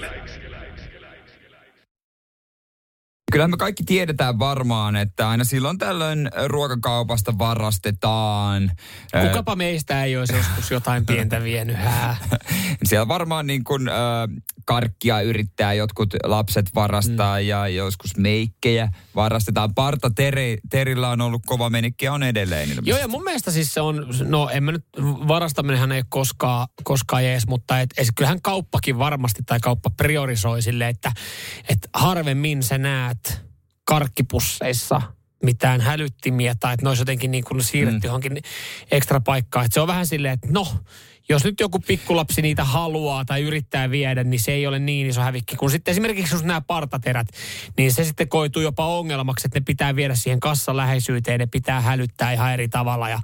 Kyllähän me kaikki tiedetään varmaan, että aina silloin tällöin ruokakaupasta varastetaan. Kukapa meistä ei olisi joskus jotain pientä vienyt. Siellä varmaan niin kuin äh, karkkia yrittää jotkut lapset varastaa mm. ja joskus meikkejä varastetaan. Parta teri, Terillä on ollut kova menikki ja on edelleen. Ilmeisesti. Joo ja mun mielestä siis se on, no en mä nyt, varastaminenhan ei koskaan, koskaan jees, mutta et, et, kyllähän kauppakin varmasti tai kauppa priorisoi silleen, että et harvemmin sä näet karkkipusseissa mitään hälyttimiä tai että ne olisi jotenkin niin kuin siirretty mm. johonkin ekstra paikkaan. Että se on vähän silleen, että no, jos nyt joku pikkulapsi niitä haluaa tai yrittää viedä, niin se ei ole niin iso hävikki. Kun sitten esimerkiksi jos nämä partaterät, niin se sitten koituu jopa ongelmaksi, että ne pitää viedä siihen kassan läheisyyteen, ne pitää hälyttää ihan eri tavalla. Ja,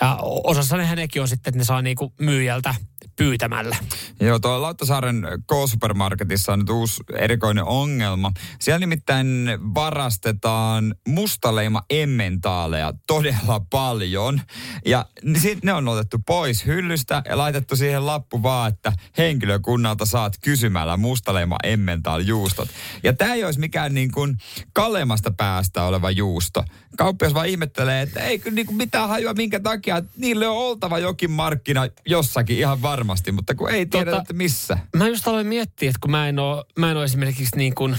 ja osassa ne hänenkin on sitten, että ne saa niinku myyjältä pyytämällä. Joo, tuolla Lauttasaaren K-supermarketissa on nyt uusi erikoinen ongelma. Siellä nimittäin varastetaan mustaleima emmentaaleja todella paljon. Ja sitten ne on otettu pois hyllystä ja laitettu siihen lappu vaan, että henkilökunnalta saat kysymällä mustaleima emmentaalijuustot. Ja tämä ei olisi mikään niin kuin kalemmasta päästä oleva juusto. Kauppias vaan ihmettelee, että ei kyllä niin mitään hajua minkä takia. Niille on oltava jokin markkina jossakin ihan varmasti, mutta kun ei tiedetä, tota, että missä. Mä just aloin miettiä, että kun mä en ole, mä en ole esimerkiksi niin kuin,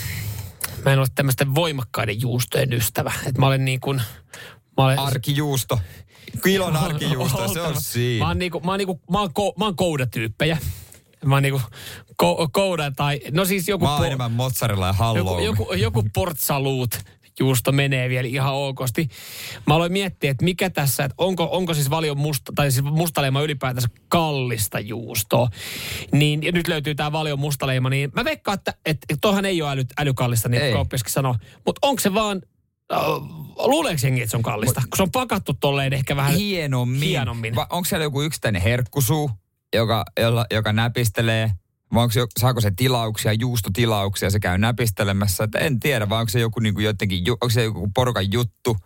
mä en ole tämmöisten voimakkaiden juustojen ystävä. Että mä olen niin kuin... Mä olen... Arkijuusto. Kilon arkijuusto, se on siinä. Mä oon niinku, mä oon niinku, mä oon, ko, mä oon koudatyyppejä. Mä oon niinku ko, kouda tai, no siis joku... Mä oon po, enemmän mozzarella ja halloumi. Joku, joku, joku portsaluut juusto menee vielä ihan okosti. Mä aloin miettiä, että mikä tässä, että onko, onko siis valion musta, tai siis mustaleima ylipäätänsä kallista juustoa. Niin, ja nyt löytyy tää valion mustaleima, niin mä veikkaan, että, että toihan ei ole äly, älykallista, niin kauppiaskin sanoo. Mutta onko se vaan... Luuleeko jengi, että se on kallista? Mut, kun se on pakattu tolleen ehkä vähän hienommin. hienommin. Va, onko siellä joku yksittäinen herkkusuu, joka, jolla, joka näpistelee? Vai onko se, saako se tilauksia, juustotilauksia, se käy näpistelemässä? Et en tiedä, vai onko se joku, niin kuin jotenkin, onko se joku porukan juttu?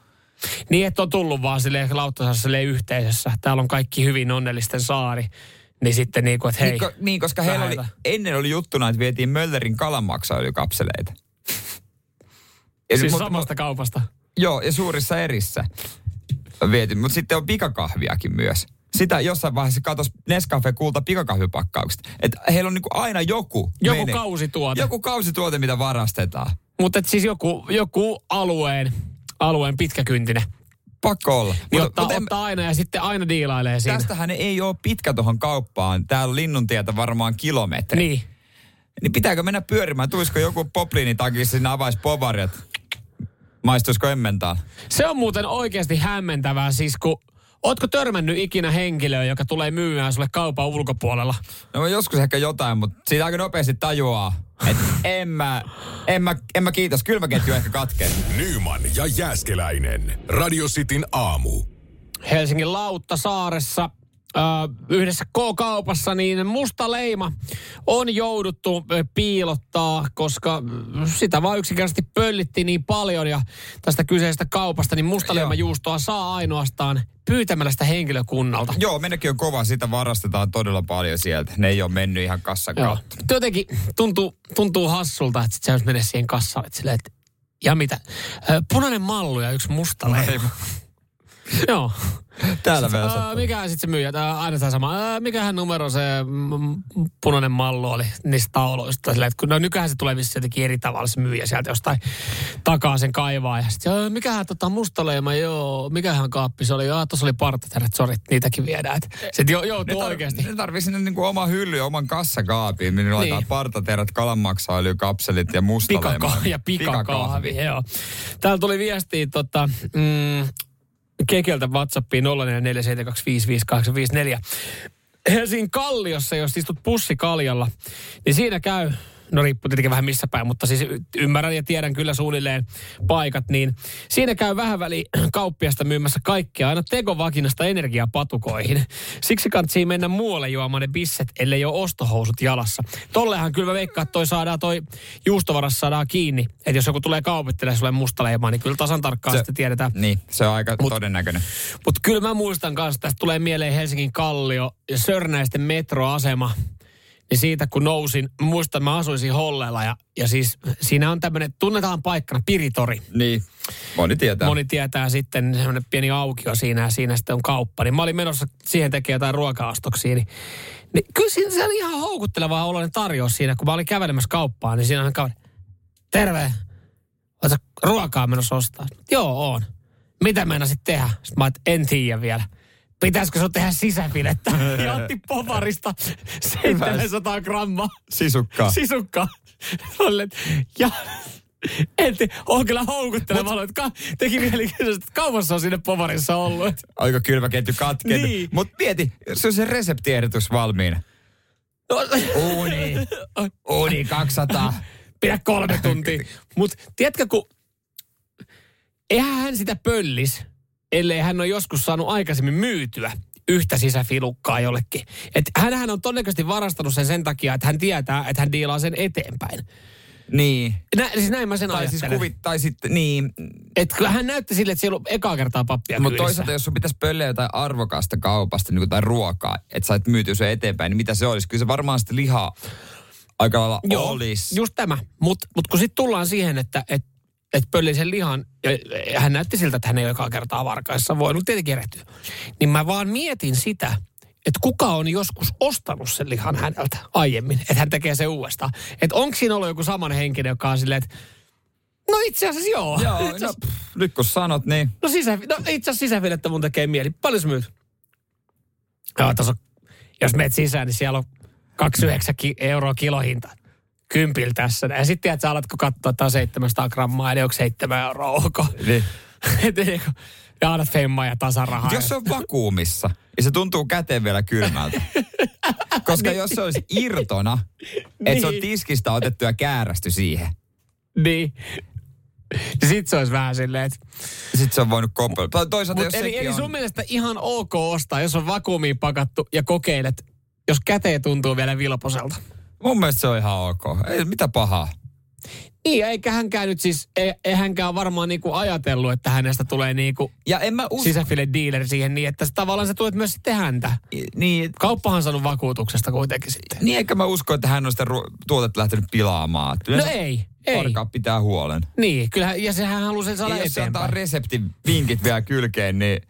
Niin, että on tullut vaan silleen Lauttasaaressa silleen yhteisössä. Täällä on kaikki hyvin onnellisten saari. Niin sitten niin kuin, että hei. Niin, niin koska heillä oli, ennen oli juttuna, että vietiin Möllerin kalanmaksailyöljykapseleita. Siis nyt, samasta mut, kaupasta. Joo, ja suurissa erissä vietiin. Mutta sitten on pikakahviakin myös. Sitä jossain vaiheessa katos Nescafe kulta pikakahvipakkaukset. Että heillä on niin kuin aina joku. Joku mene. kausituote. Joku kausituote, mitä varastetaan. Mutta siis joku, joku alueen, alueen pitkäkyntinen. Pakko olla. Niin mut, ottaa, mut ottaa aina ja sitten aina diilailee siinä. Tästähän ei ole pitkä tuohon kauppaan. Täällä on Linnuntietä varmaan kilometri. Niin. Niin pitääkö mennä pyörimään? Tulisiko joku popliinitakissa sinne avaisi povarit? Maistuisiko emmentaan? Se on muuten oikeasti hämmentävää. Siis kun, ootko törmännyt ikinä henkilöön, joka tulee myymään sulle kaupan ulkopuolella? No joskus ehkä jotain, mutta siitä aika nopeasti tajuaa. Et en mä, en mä, en mä kiitos. Kylmäketju ehkä katkee. Nyyman ja Jääskeläinen. Radio Cityn aamu. Helsingin Lauttasaaressa äh, yhdessä K-kaupassa niin musta leima on jouduttu piilottaa, koska sitä vaan yksinkertaisesti pöllittiin niin paljon ja tästä kyseisestä kaupasta, niin musta leimajuustoa saa ainoastaan pyytämällä sitä henkilökunnalta. Joo, mennäkin on kova. Sitä varastetaan todella paljon sieltä. Ne ei ole mennyt ihan kassan kautta. Jotenkin tuntuu, tuntuu hassulta, että sitten se menee siihen kassaan. Että silleen, että, ja mitä? Punainen mallu ja yksi musta leima. Joo. Täällä vielä sattuu. Mikä sitten se myyjä? Aina tämä sama. Mikähän numero se punainen mallu oli niistä tauloista? Silleen, että kun, no, nykyään se tulee missä jotenkin eri tavalla se myyjä sieltä jostain takaa sen kaivaa. Ja sitten mikähän tota, mustaleima, joo, mikähän kaappi se oli? Joo, tuossa oli partaterät, sorit, niitäkin viedään. Sitten jo, joutuu tar- oikeasti. Ne tarvii sinne niinku oma hylly, oman kassakaapiin, minne niin laitetaan partaterät, kalanmaksailyöljykapselit ja mustaleima. Pikaka- ja pikakahvi, pika joo. Täällä tuli viestiä tota... Mm, Kekeltä WhatsAppiin nolla neljä neljä seitsemän kaksi viisi viisi kahdeksan viisi neljä. Helsingin Kalliossa, jos istut pussikaljalla, niin siinä käy, no riippuu tietenkin vähän missä päin, mutta siis ymmärrän ja tiedän kyllä suunnilleen paikat, niin siinä käy vähän väliin kauppiasta myymässä kaikkea aina tekovakinnasta energiapatukoihin. Siksi kannattaa mennä muualle juomaan ne bisset, ellei ole ostohousut jalassa. Tollehan kyllä mä veikkaan, että toi saadaan, toi juustovarassa saadaan kiinni. Että jos joku tulee kaupittelemaan sulle mustaleimaa, niin kyllä tasan tarkkaan se, sitä tiedetään. Niin, se on aika mut, todennäköinen. Mutta kyllä mä muistan kanssa, tästä tulee mieleen Helsingin Kallio ja Sörnäisten metroasema. Niin siitä kun nousin, muistan mä asuisin Hollella ja, ja siis siinä on tämmöinen, tunnetaan paikkana Piritori. Niin, moni tietää. Moni tietää sitten semmoinen pieni aukio siinä ja siinä sitten on kauppa. Niin mä olin menossa siihen tekemään jotain ruoka-astoksia. Niin, niin kyllä siinä se on ihan houkuttelevaa oloinen tarjous siinä. Kun mä olin kävelemässä kauppaan, niin siinä on kaveri. Terve, oletko ruokaa menossa ostaa? Joo, on. Mitä meinasit tehdä? Sitten mä ajattelin, en tiedä vielä. Pitäisikö se tehdä sisäpilettä? Ja otti poparista seitsemänsataa grammaa. Sisukkaa. Sisukkaa. Ja enti, on kyllä houkuttelevaa. Teki mieli, että kaupassa on siinä poparissa ollut. Aika kylmäketju katkenut. Niin. Mutta mieti, se on se reseptiehdotus valmiina. No. Uuni. Uuni kaksisataa. Pidä kolme tuntia. Mutta tiedätkö, kun eihän hän sitä pöllis, ellei hän on joskus saanut aikaisemmin myytyä yhtä sisäfilukkaa jollekin. Että hänhän on todennäköisesti varastanut sen sen takia, että hän tietää, että hän diilaa sen eteenpäin. Niin. Nä, siis näin mä sen tai ajattelen. Siis kuvit, tai sitten, niin. Että kyllä hän näytti sille, että siellä on ekaa kertaa pappia. Mutta toisaalta, jos sun pitäisi pölleä jotain arvokasta kaupasta, niin kuin tai ruokaa, että sä et myytyä sen eteenpäin, niin mitä se olisi? Kyllä se varmaan sitten lihaa aika lailla joo, olisi. Just tämä. Mutta mut kun sitten tullaan siihen, että... Et, että pölli sen lihan, ja hän näytti siltä, että hän ei joka kertaa varkaissa voinut tietenkin erehtyä. Niin mä vaan mietin sitä, että kuka on joskus ostanut sen lihan häneltä aiemmin, että hän tekee sen uudestaan. Että onko siinä ollut joku saman henkinen, joka on silleen, että no itse asiassa joo. Joo, asiassa, no, pff, nyt kun sanot niin. No, sisä, no itse asiassa sisäfilettä mun tekee mieli. Paljon sä myyt? No, on, jos menet sisään, niin siellä on kaksikymmentäyhdeksän euroa kilohinta. Kympillä tässä. Ja sitten tiedät, sä alatko katsoa, että on seitsemänsataa grammaa, eli onko seitsemän euroa ok. Niin. Ja annat femmaa ja tasarahaa. Jos se on vakuumissa, ja se tuntuu käteen vielä kylmältä. Koska niin. Jos se olisi irtona, niin. Että se on tiskistä otettu ja käärästy siihen. Niin. Sitten se olisi vähän silleen, että... Sitten se on voinut kompeloida. Toisaalta mut jos eli, eli sun on... mielestä ihan ok ostaa, jos on vakuumiin pakattu ja kokeilet, jos käteen tuntuu vielä vilposelta. Mun mielestä se on ihan ok. Ei, mitä pahaa? Niin, eikä hänkään nyt siis, ei hänkään varmaan niinku ajatellut, että hänestä tulee niinku usko... sisäfile-dealer siihen niin, että tavallaan sä tulet myös sitten häntä. Niin. Kauppahan on saanut vakuutuksesta kuitenkin sitten. Niin, eikä mä usko, että hän on sitä ru- tuotetta lähtenyt pilaamaan. No ei, ei. Parkaa pitää huolen. Niin, kyllähän, ja sehän haluaa sen saada ja eteenpäin. Jos se antaa reseptivinkit vielä kylkeen, niin...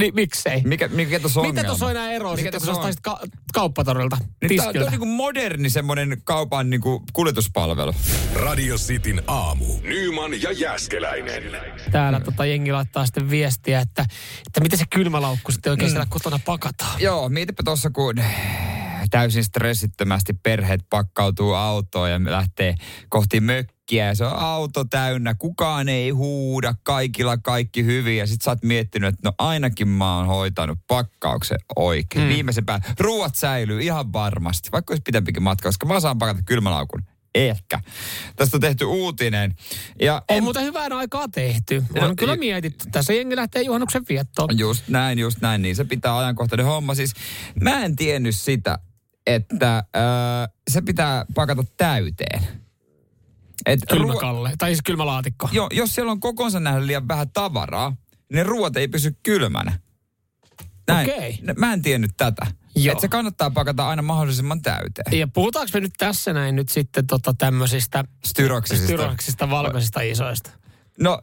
Niin, miksei? Mikä, mikä tuossa on? Mitä tuossa on enää eroa sitten, kun sä ostaisit ka- kauppatorilta, tiskiltä? Tämä on, on niin kuin moderni semmoinen kaupan niin kuin kuljetuspalvelu. Radio Cityn aamu. Nyyman ja Jääskeläinen. Täällä tota, jengi laittaa sitten viestiä, että, että miten se kylmälaukku sitten oikein mm. siellä kotona pakataan. Joo, mietipä tuossa, kun täysin stressittömästi perheet pakkautuu autoon ja lähtee kohti mökkiä. Ja se on auto täynnä, kukaan ei huuda, kaikilla kaikki hyvin. Ja sit sä oot miettinyt, että no ainakin mä oon hoitanut pakkauksen oikein. Mm. Viimeisen päälle. Ruuat säilyy ihan varmasti, vaikka olisi pitempikin matka, koska mä saan pakata kylmälaukun. Ehkä. Tästä on tehty uutinen. Ja on en... muuten hyvään aikaa tehty. On no, kyllä y... mietitty. Tässä jengi lähtee juhannuksen viettoon. Just näin, just näin. Niin se pitää ajankohtainen homma. Siis mä en tiennyt sitä, että äh, se pitää pakata täyteen. Et kylmäkalle, ruo- tai siis kylmälaatikko. Joo, jos siellä on kokonsa nähdä liian vähän tavaraa, ne ruoat ei pysy kylmänä. Näin. Okei. Mä en tiennyt tätä. Että se kannattaa pakata aina mahdollisimman täyteen. Ja puhutaanko me nyt tässä näin nyt sitten tota tämmöisistä... Styroksisista. Styroksista, valkoisista isoista. No...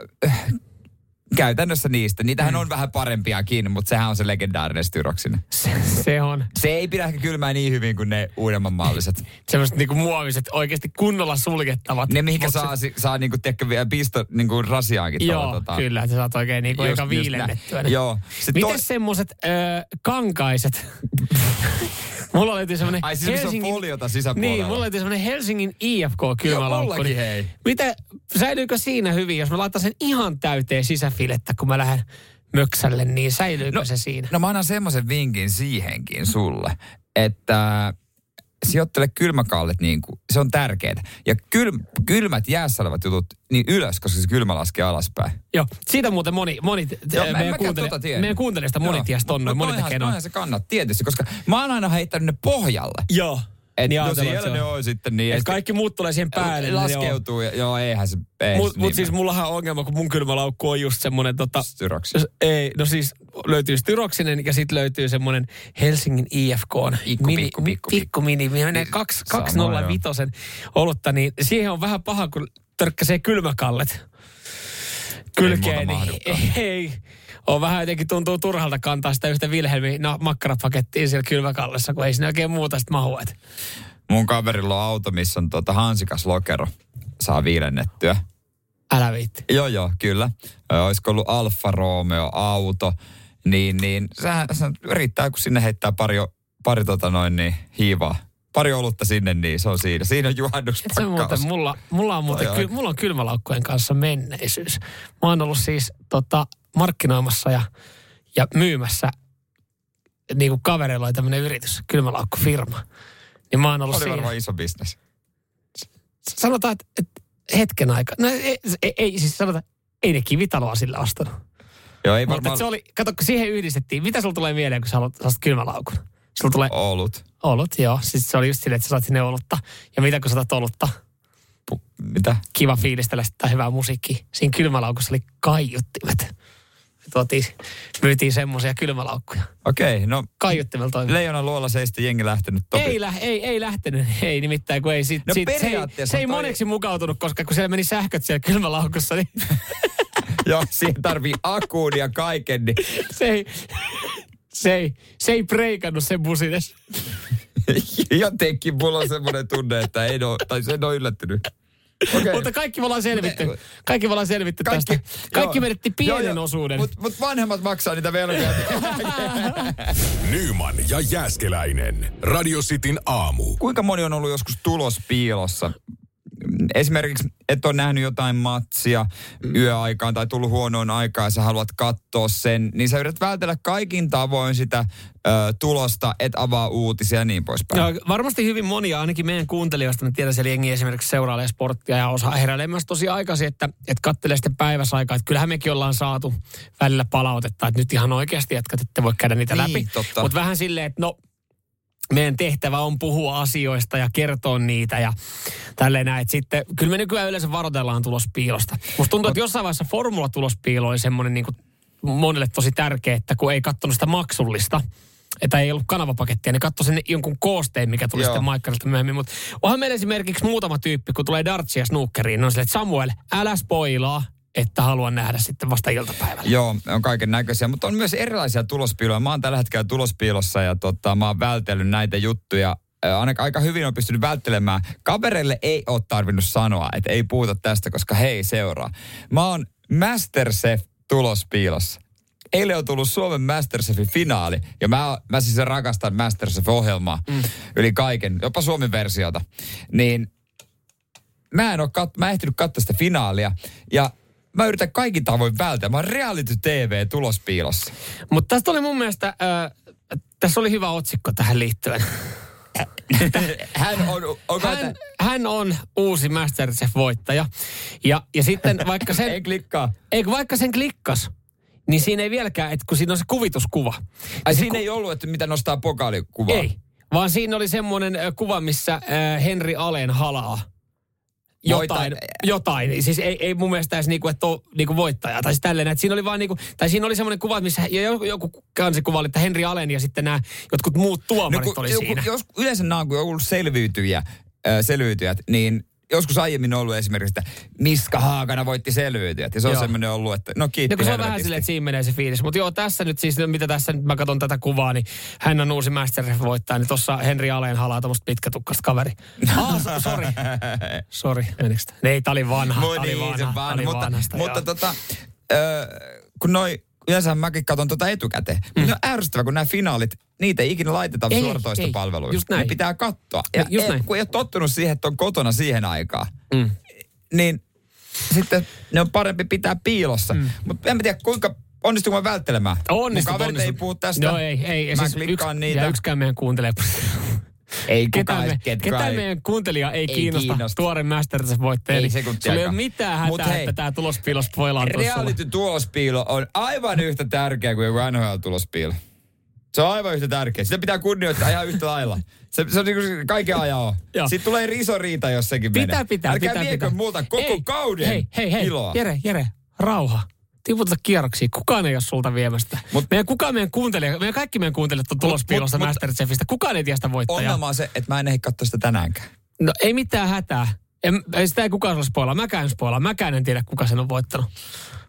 Käytännössä niistä. Niitähän on vähän parempiakin, mutta sehän on se legendaarinen styroksinen. Se, se on. Se ei pidä ehkä kylmää niin hyvin kuin ne uudemman malliset. Sellaiset niinku muoviset, oikeasti kunnolla suljettavat. Ne, mihinkä Mut saa, se... saa niinku, tiedäkö, pisto niinku rasiaankin. Joo, tuolla, tota... kyllä. Sä saat oikein niinku eka viilennettyä. Joo. Se Miten toi... semmoiset öö, kankaiset... Mulla löytyy semmoinen... Ai siis Helsingin... on foliota sisäpuolella. Niin, mulla löytyy semmoinen Helsingin I F K kylmälaukku. Niin hei. Mitä, säilyykö siinä hyvin, jos mä laitan sen ihan täyteen sisäfilettä, kun mä lähden möksälle, niin säilyykö no, se siinä? No mä annan semmoisen vinkin siihenkin sulle, että sijoittele kylmäkallet niin kuin, se on tärkeää. Ja kyl, kylmät jäässä olevat jutut niin ylös, koska se kylmä laskee alaspäin. Joo, siitä muuten moni, moni Joo, meidän, kuuntele, tota meidän kuuntelijasta moni ties tonnoin, moni tekee noin. Se kannat tietysti, koska mä oon aina heittänyt ne pohjalle. Joo. Et niin no siellä ne on sitten niin. Et kaikki muut tulee siihen päälle. Laskeutuu, niin, joo. joo eihän se... Ei Mutta mut siis mullahan on ongelma, kun mun kylmälaukku on just semmoinen tota... Styroksinen. Ei, no siis löytyy styroksinen ja sit löytyy semmoinen Helsingin I F K:n pikku, mini, pikku, pikku, pikku, mini, menee kaksi nolla viisi olutta, niin siihen on vähän paha, kun törkkäsee kylmäkallet kylkeen, niin ei... On vähän jotenkin tuntuu turhalta kantaa sitä yhtä Wilhelmin no, makkarapakettiin siellä kylmäkallessa, kun ei siinä oikein muuta sitten mahu. Mun kaverilla on auto, missä on tuota hansikas lokero. Saa viilennettyä. Älä viitti. Joo, joo, kyllä. Olisiko ollut Alfa Romeo auto, niin, niin sehän, sehän riittää, kun sinne heittää pari, pari tota noin, niin, hiivaa. Pari olutta sinne, niin se on siinä. Siinä on juhannuspakkaus. Muuten, mulla, mulla on muuten, ky, mulla on kylmälaukkojen kanssa menneisyys. Mä oon ollut siis tota... markkinoimassa ja, ja myymässä niin kuin kavereilla oli tämmöinen yritys, kylmälaukkufirma. Niin mä oon ollut siinä. Oli varmaan iso bisnes. Sanotaan, että et hetken aikaa. No ei, ei siis sanotaan, ei ne kivitaloa sillä ostanut. Joo, ei varmaan. Mutta se oli, kato, siihen yhdistettiin. Mitä sulla tulee mieleen, kun sä haluat, saat kylmälaukun? Sulla tulee... Olut. Olut, joo. Siis se oli just silleen, että sä saat sinne olutta. Ja mitä kun sä saat olutta? Puh, mitä? Kiva fiilistellä sitä hyvää musiikkia. Siinä kylmälaukussa oli kaiuttimet. Tuotiin, myytiin semmoisia kylmälaukkuja. Okei, no... Kaiuttimella toimii. Leijonan luola se ei sitten jengi lähtenyt topi. Ei, lä- ei, ei lähtenyt, ei nimittäin, kun ei sit... No sit, se ei, se ei toi... moneksi mukautunut, koska kun siellä meni sähköt siellä kylmälaukussa, niin... Joo, siihen tarvii akuun ja kaiken, niin... Se ei... Se ei, se ei breikannut sen busines. Jotenkin mulla on semmoinen tunne, että ei ole, tai se ei ole yllättynyt. Okay. Mutta kaikki me ollaan selvitty. Kaikki me ollaan selvitty kaikki, tästä. Kaikki menettiin pienen joo, joo. osuuden. Mutta mut vanhemmat maksaa niitä velkoja. Nyyman ja Jääskeläinen. Radio Cityn aamu. Kuinka moni on ollut joskus tulospiilossa? Esimerkiksi et ole nähnyt jotain matsia yöaikaan tai tullut huonoon aikaan ja sä haluat katsoa sen, niin sä yrität vältellä kaikin tavoin sitä ö, tulosta, et avaa uutisia ja niin poispäin. No, varmasti hyvin monia, ainakin meidän kuuntelijoista, me tiedän siellä jengi esimerkiksi seurailee sporttia ja osa heräilee myös tosi aikaisin, että et katselee sitten päiväsaikaa. Että kyllähän mekin ollaan saatu välillä palautetta, että nyt ihan oikeasti jatkat, ette voi käydä niitä niin, läpi. Mutta vähän silleen, että no... meidän tehtävä on puhua asioista ja kertoa niitä ja tälleen näin. Sitten, kyllä me nykyään yleensä varoitellaan tulospiilosta. Musta tuntuu, että jossain vaiheessa formulatulospiilo oli semmoinen niin kuin monelle tosi tärkeä, että kun ei katsonut sitä maksullista, että ei ollut kanavapakettia, niin katso sen jonkun koosteen, mikä tuli Joo. sitten maikkarilta myöhemmin. Mutta onhan meillä esimerkiksi muutama tyyppi, kun tulee dartsia snookeriin, niin on silleen, että Samuel, älä spoilaa, että haluan nähdä sitten vasta iltapäivällä. Joo, on kaiken näköisiä, mutta on myös erilaisia tulospiiloja. Mä oon tällä hetkellä tulospiilossa ja tota, mä oon vältellyt näitä juttuja. Ainakaan aika hyvin on pystynyt välttelemään. Kavereille ei ole tarvinnut sanoa, että ei puhuta tästä, koska he ei seuraa. Mä oon Masterchef tulospiilossa. Eilen on tullut Suomen Masterchefin finaali, ja mä, mä siis rakastan Masterchef-ohjelmaa mm. yli kaiken, jopa Suomen versiota. Niin mä en ole kat- mä en ehtinyt katsoa sitä finaalia, ja mä yritän kaikin tavoin välttää. Mä oon reality T V tulospiilossa. Mutta tästä oli mun mielestä, äh, tässä oli hyvä otsikko tähän liittyen. Hän on, hän, hän on uusi Masterchef-voittaja, ja, ja sitten vaikka sen... ei klikkaa. Ei, vaikka sen klikkas. Niin siinä ei vieläkään, että kun siinä on se kuvituskuva. Ai siinä ku... ei ollut, että mitä nostaa pokaalikuvaa? Ei, vaan siinä oli semmoinen kuva, missä äh, Henri Alen halaa jotain. Voita... jotain. Siis ei, ei mun mielestä edes niinku, että on niinku voittaja. Tai, siis tälleen, että siinä oli vaan niinku, tai siinä oli semmoinen kuva, missä joku, joku kansikuva oli, että Henri Alen ja sitten nämä jotkut muut tuomarit no, kun, oli joku, siinä. Jos, yleensä nämä on, kun on ollut selviytyjä, äh, selviytyjät, niin... Joskus aiemmin on ollut esimerkiksi, että Miska Haakana voitti selviytyjät. Ja se on semmoinen ollut, että no kiitti. No se on vähän silleen, että siinä menee se fiilis. Mutta joo, tässä nyt siis, mitä tässä nyt mä katson tätä kuvaa, niin hän on uusi Masterchef voittaja. Niin tossa Henri Alen halaa tommoista pitkätukkasta kaveri. Ah, sori. Sori, menikö sitä? Ei, tää oli vanha. Moi niin, vanha, se vanha. Mutta, vanhasta, mutta tota, äh, kun noi, yleensä mäkin katson tota etukäteen. Mm. Mutta ne on ärsyttävä, kun nämä finaalit, niitä ei ikinä laiteta suoratoistopalveluihin. Ne pitää katsoa. Ja just ei, kun ei ole tottunut siihen, että on kotona siihen aikaan, mm. niin sitten ne on parempi pitää piilossa. Mm. Mutta en tiedä, kuinka onnistuin mä välttelemään. Onnistu, mun kaverit ei puhu tästä. No ei, ei. Mä siis klikkaan yks, niitä. Ja yksikään meidän kuuntelee. Ei ketään me, ketä meidän kuuntelija ei, ei kiinnosta, kiinnosta. Tuore Masterchef-voittaja. Sulla ei ole mitään hätää, että tämä tulospiilo spoilaantuu sulle. Reality-tulospiilo on aivan yhtä tärkeä kuin N H L-tulospiilo. Se on aivan yhtä tärkeä. Sitä pitää kunnioittaa ihan yhtä lailla. Se, se on niin kuin kaiken ajan on. Sitten tulee iso riita, jos sekin pitää, menee. Pitää, Älkää pitää, viekö pitää. Multa koko ei, kauden hei, hei, hei, iloa. Jere, Jere, rauha. Tiputetaan kierroksia. Kukaan ei ole sulta viemästä. Mut, meidän, kukaan meidän kuuntelija, meidän kaikki meidän kuuntelijat on tulospiilossa Masterchefistä. Kukaan ei tiedä sitä voittajaa. Ongelma on se, että mä en ehdi katsoa sitä tänäänkään. No ei mitään hätää. En, sitä ei kukaan ole spoilaa. Mäkään spoilaa. Mäkään en tiedä, kuka sen on voittanut.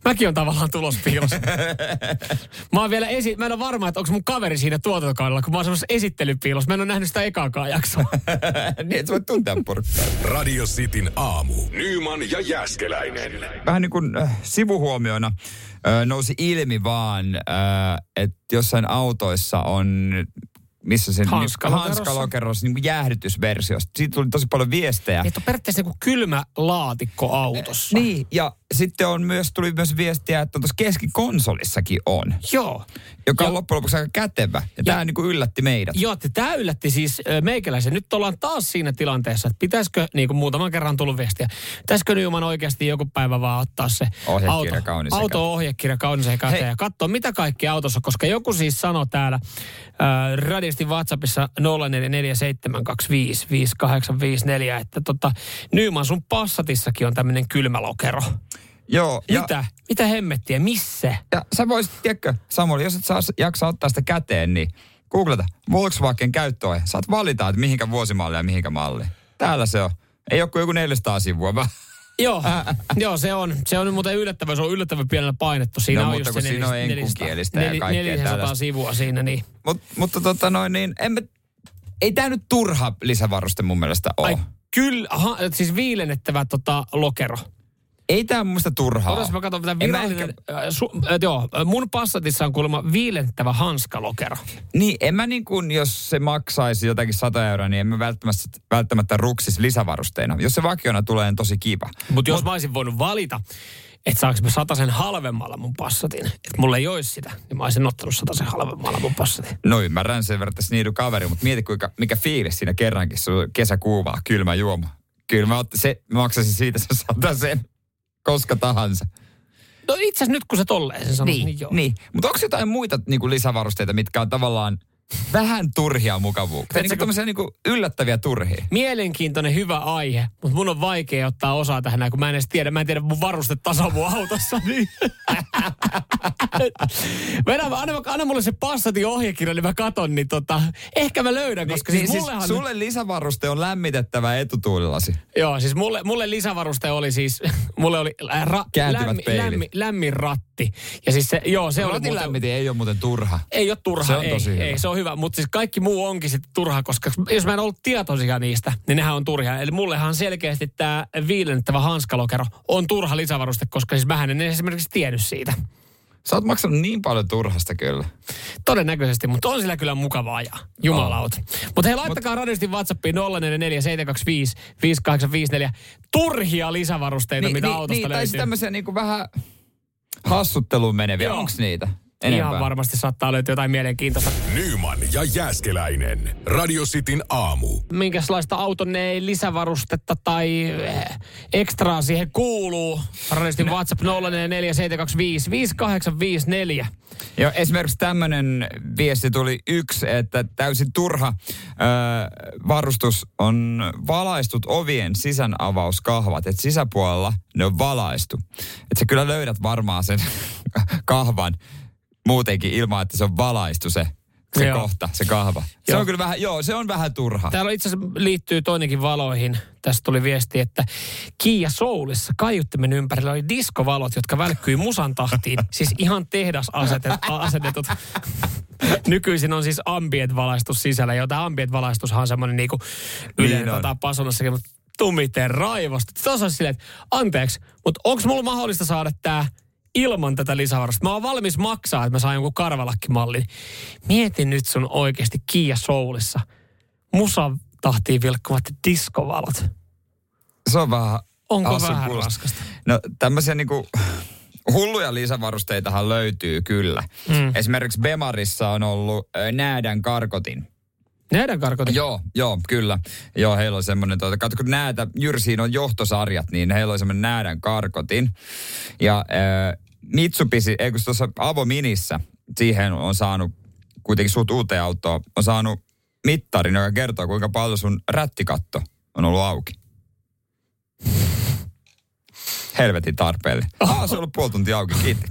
Mäkin on tavallaan tulospiilossa. Mä oon vielä esi... Mä en ole varma, että onko mun kaveri siinä tuotantokaudella, kun mä oon semmoisessa esittelypiilossa. Mä en ole nähnyt sitä ekaakaan jaksoa. Niin, et sä voit tuntea porukkaa. Radio Cityn aamu. Nyyman ja Jääskeläinen. Vähän niin kuin äh, sivuhuomioina äh, nousi ilmi vaan, äh, että jossain autoissa on... missä sen hanskalokeros niin kuin jäähdytysversiosta. Siitä tuli tosi paljon viestejä. Että on periaatteessa niin kuin kylmä laatikko autossa. Niin, ja sitten on myös, tuli myös viestiä, että on tuossa keskikonsolissakin on. Joo. Joka ja, on loppujen lopuksi aika kätevä. Ja, ja tämä niin kuin yllätti meidät. Joo, että tämä yllätti siis meikäläisen. Nyt ollaan taas siinä tilanteessa, että pitäisikö, niin kuin muutaman kerran on tullut viestiä, pitäisikö Nyyman oikeasti joku päivä vaan ottaa se auto, auto-ohjekirja kaunisen käteen ja katsoa, mitä kaikki autossa, koska joku siis sanoi täällä äh, radio WhatsAppissa nolla neljä neljä seitsemän kaksi viisi viisi kahdeksan viisi neljä, että tota, Nyyman, sun Passatissakin on tämmöinen kylmälokero. Joo. Mitä? Ja, mitä hemmettiä? Missä? Ja sä voisit, tiedätkö, Samuel, jos et saa, jaksa ottaa sitä käteen, niin googlata Volkswagen käyttöohje. Saat valita, että mihinkä vuosimalli ja mihinkä malli. Täällä se on. Ei ole kuin joku neljäsataa sivua, vaan... Joo, joo, se on. Se on muuten yllättävä, se on yllättävän pienellä painettu. Siinä no, on just se neljäsataa sivua siinä, niin. Mut, mutta tota noin, niin emme, ei tää nyt turha lisävaruste mun mielestä ole. Ai kyllä, aha, siis viilennettävä tota, lokero. Ei tää muista turhaa. Otas mä katson, mitä virallinen... Ehkä... Äh, su, äh, joo, mun Passatissa on kuulemma viilentävä hanskalokero. Niin, en mä niin kuin, jos se maksaisi jotakin sata euroa, niin en mä välttämättä, välttämättä ruksis lisävarusteina. Jos se vakiona tulee, niin tosi kiva. Mutta jos Mut... mä olisin voinut valita, että saanko mä satasen halvemmalla mun Passatin, että mulla ei olisi sitä, niin mä olisin ottanut satasen halvemmalla mun Passatin. No ymmärrän sen verran, että sniidu kaveri, mutta mieti kuinka, mikä fiilis siinä kerrankin sun kesäkuuvaa, kylmä juoma. Kyllä mä, se, mä maksasin siitä sen satasen. Koska tahansa. No itse asiassa nyt kun sä tolleen sen sanot, niin, niin joo. Niin. Mutta onko jotain muita niin kuin lisävarusteita, mitkä on tavallaan Vähän turhia mukavuuksia. Niin kuin niinku yllättäviä turhia. Mielenkiintoinen hyvä aihe, mutta mun on vaikea ottaa osaa tähän näin, kun mä en edes tiedä. Mä en tiedä mun varustetasoa mun autossa. Niin. Mennään, anna, anna mulle se Passatin ohjekirja, niin mä katon, niin tota, ehkä mä löydän, koska niin, siis, siis mullehan... Siis sulle lisävaruste on lämmitettävä etutuulilasi. Joo, siis mulle, mulle lisävaruste oli siis... Mulle oli ra, lämmi, lämmi, lämmin ratti. Ja siis se, joo, se oli muuten... Lämmiti ei ole muuten turha. Ei ole turha, se on ei, tosi ei, ei, se on hyvä. Mutta siis kaikki muu onkin sitten turha, koska jos mä en ollut tietoisia niistä, niin nehän on turhia. Eli mullehan selkeästi tämä viilennettävä hanskalokero on turha lisävaruste, koska siis mähän en esimerkiksi tiennyt siitä. Sä oot maksanut niin paljon turhasta kyllä. Todennäköisesti, mutta on sillä kyllä mukavaa ajaa. Jumalaut. Mutta hei, laittakaa Mut... radioistin WhatsAppiin nolla neljä neljä seitsemän kaksi viisi viisi kahdeksan viisi neljä turhia lisävarusteita, niin, mitä niin, autosta niin, löytyy. Tai sitten tämmöisiä niinku vähän hassutteluun meneviä. Joo. Onks niitä? Enempää. Ihan varmasti saattaa löytyä jotain mielenkiintoista. Nyyman ja Jääskeläinen. Radio Cityn aamu. Minkälaista auton ei lisävarustetta tai eh, ekstraa siihen kuuluu? Radistin WhatsApp nolla neljä neljä seitsemän kaksi viisi viisi kahdeksan viisi neljä. Joo, esimerkiksi tämmöinen viesti tuli yksi, että täysin turha äh, varustus on valaistut ovien sisäänavauskahvat. Että sisäpuolella ne on valaistu. Että sä kyllä löydät varmaan sen kahvan. Muutenkin ilman, että se on valaistu se, se kohta, se kahva. Se joo. on kyllä vähän, joo, se on vähän turhaa. Täällä itse asiassa liittyy toinenkin valoihin. Tässä tuli viesti, että Kia Soulissa kaiuttimen ympärillä oli diskovalot, jotka välkkyi musan tahtiin. Siis ihan tehdasasetetut. Nykyisin on siis ambient-valaistus sisällä. Joo, tämä ambient-valaistushan on semmoinen niinku yleinen niin tota Pasunassakin, mutta tumiten raivostut. Sitten osaisi silleen, että anteeksi, mutta onko mulla mahdollista saada tämä... ilman tätä lisävarusta. Mä oon valmis maksaa, että mä saan jonkun karvalakkimallin. Mietin nyt sun oikeasti Kia Soulissa. Musa tahtiin vilkkuvat diskovalot. Se on vähän... Onko vähän raskasta? No tämmöisiä niinku... Hulluja lisävarusteitahan löytyy kyllä. Mm. Esimerkiksi Bemarissa on ollut näädän karkotin. Näädän karkotin? Joo, joo, kyllä. Joo, heillä on semmoinen, tuota, katso kun näätä, Jyrsiin on johtosarjat, niin heillä on semmoinen näädän karkotin. Ja... Öö, Mitsubishi, eikö tuossa Avo Minissä, siihen on saanut, kuitenkin suht uuteen autoon, on saanut mittarin, joka kertoo, kuinka paljon sun rättikatto on ollut auki. Helvetin tarpeellinen. Ah, se on ollut puoli tuntia auki, kiitti.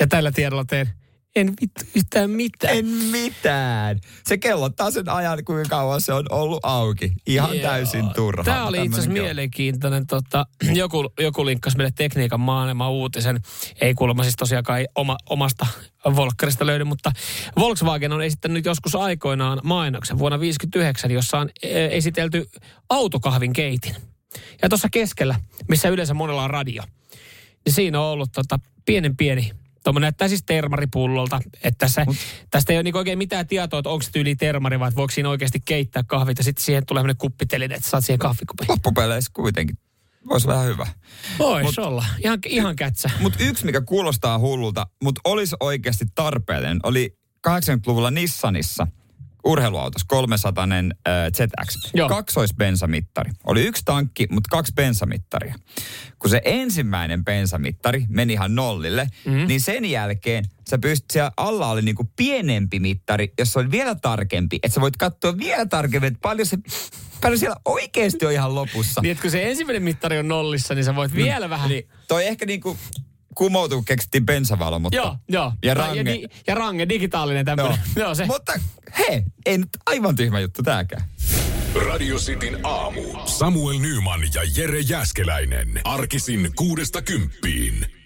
Ja tällä tiedolla teen, en vittu yhtään mitään. En mitään. Se kellottaa sen ajan, kuinka kauan se on ollut auki. Ihan Joo. täysin turhaa. Tämä oli itse asiassa mielenkiintoinen. Tota, joku, joku linkkasi meille tekniikan maailman uutisen. Ei kuulemma siis tosiaankaan oma, omasta Volkkarista löydy, mutta Volkswagen on esittänyt joskus aikoinaan mainoksen vuonna tuhatyhdeksänsataaviisikymmentäyhdeksän, jossa on esitelty autokahvin keitin. Ja tuossa keskellä, missä yleensä monella on radio, niin siinä on ollut tota, pienen pieni... Tuommoinen näyttää siis termaripullolta, että tässä, tästä ei ole niinku oikein mitään tietoa, että onko se tyyli termari, vaan voiko siinä oikeasti keittää kahvit ja sitten siihen tulee semmoinen kuppiteline, että saat siihen kahvikupin. Loppupeleissä kuitenkin. Voisi vähän hyvä. Voisi olla. Ihan, ihan kätsä. Mutta yksi, mikä kuulostaa hullulta, mutta olisi oikeasti tarpeellinen, oli kahdeksankymmentäluvulla Nissanissa urheiluautossa kolmesatainen äh, Z X. Joo. Kaksoisbensamittari. Oli yksi tankki, mutta kaksi bensamittaria. Kun se ensimmäinen bensamittari meni ihan nollille, mm-hmm. niin sen jälkeen sä pystyt, siellä alla oli niinku pienempi mittari, jossa oli vielä tarkempi. Että sä voit katsoa vielä tarkemmin, että paljon se... Paljon siellä oikeasti on ihan lopussa. Niin, että kun se ensimmäinen mittari on nollissa, niin sä voit vielä no, vähän... Niin, toi ehkä niinku... Kumoutuu, keksittiin bensavalo, mutta... Joo, joo. Ja range. Ja, di, ja range, digitaalinen tämmöinen. Joo. Joo, se. Mutta hei, ei nyt aivan tyhmä juttu tääkään. Radio Cityn aamu. Samuel Nyyman ja Jere Jääskeläinen. Arkisin kuudesta kymppiin.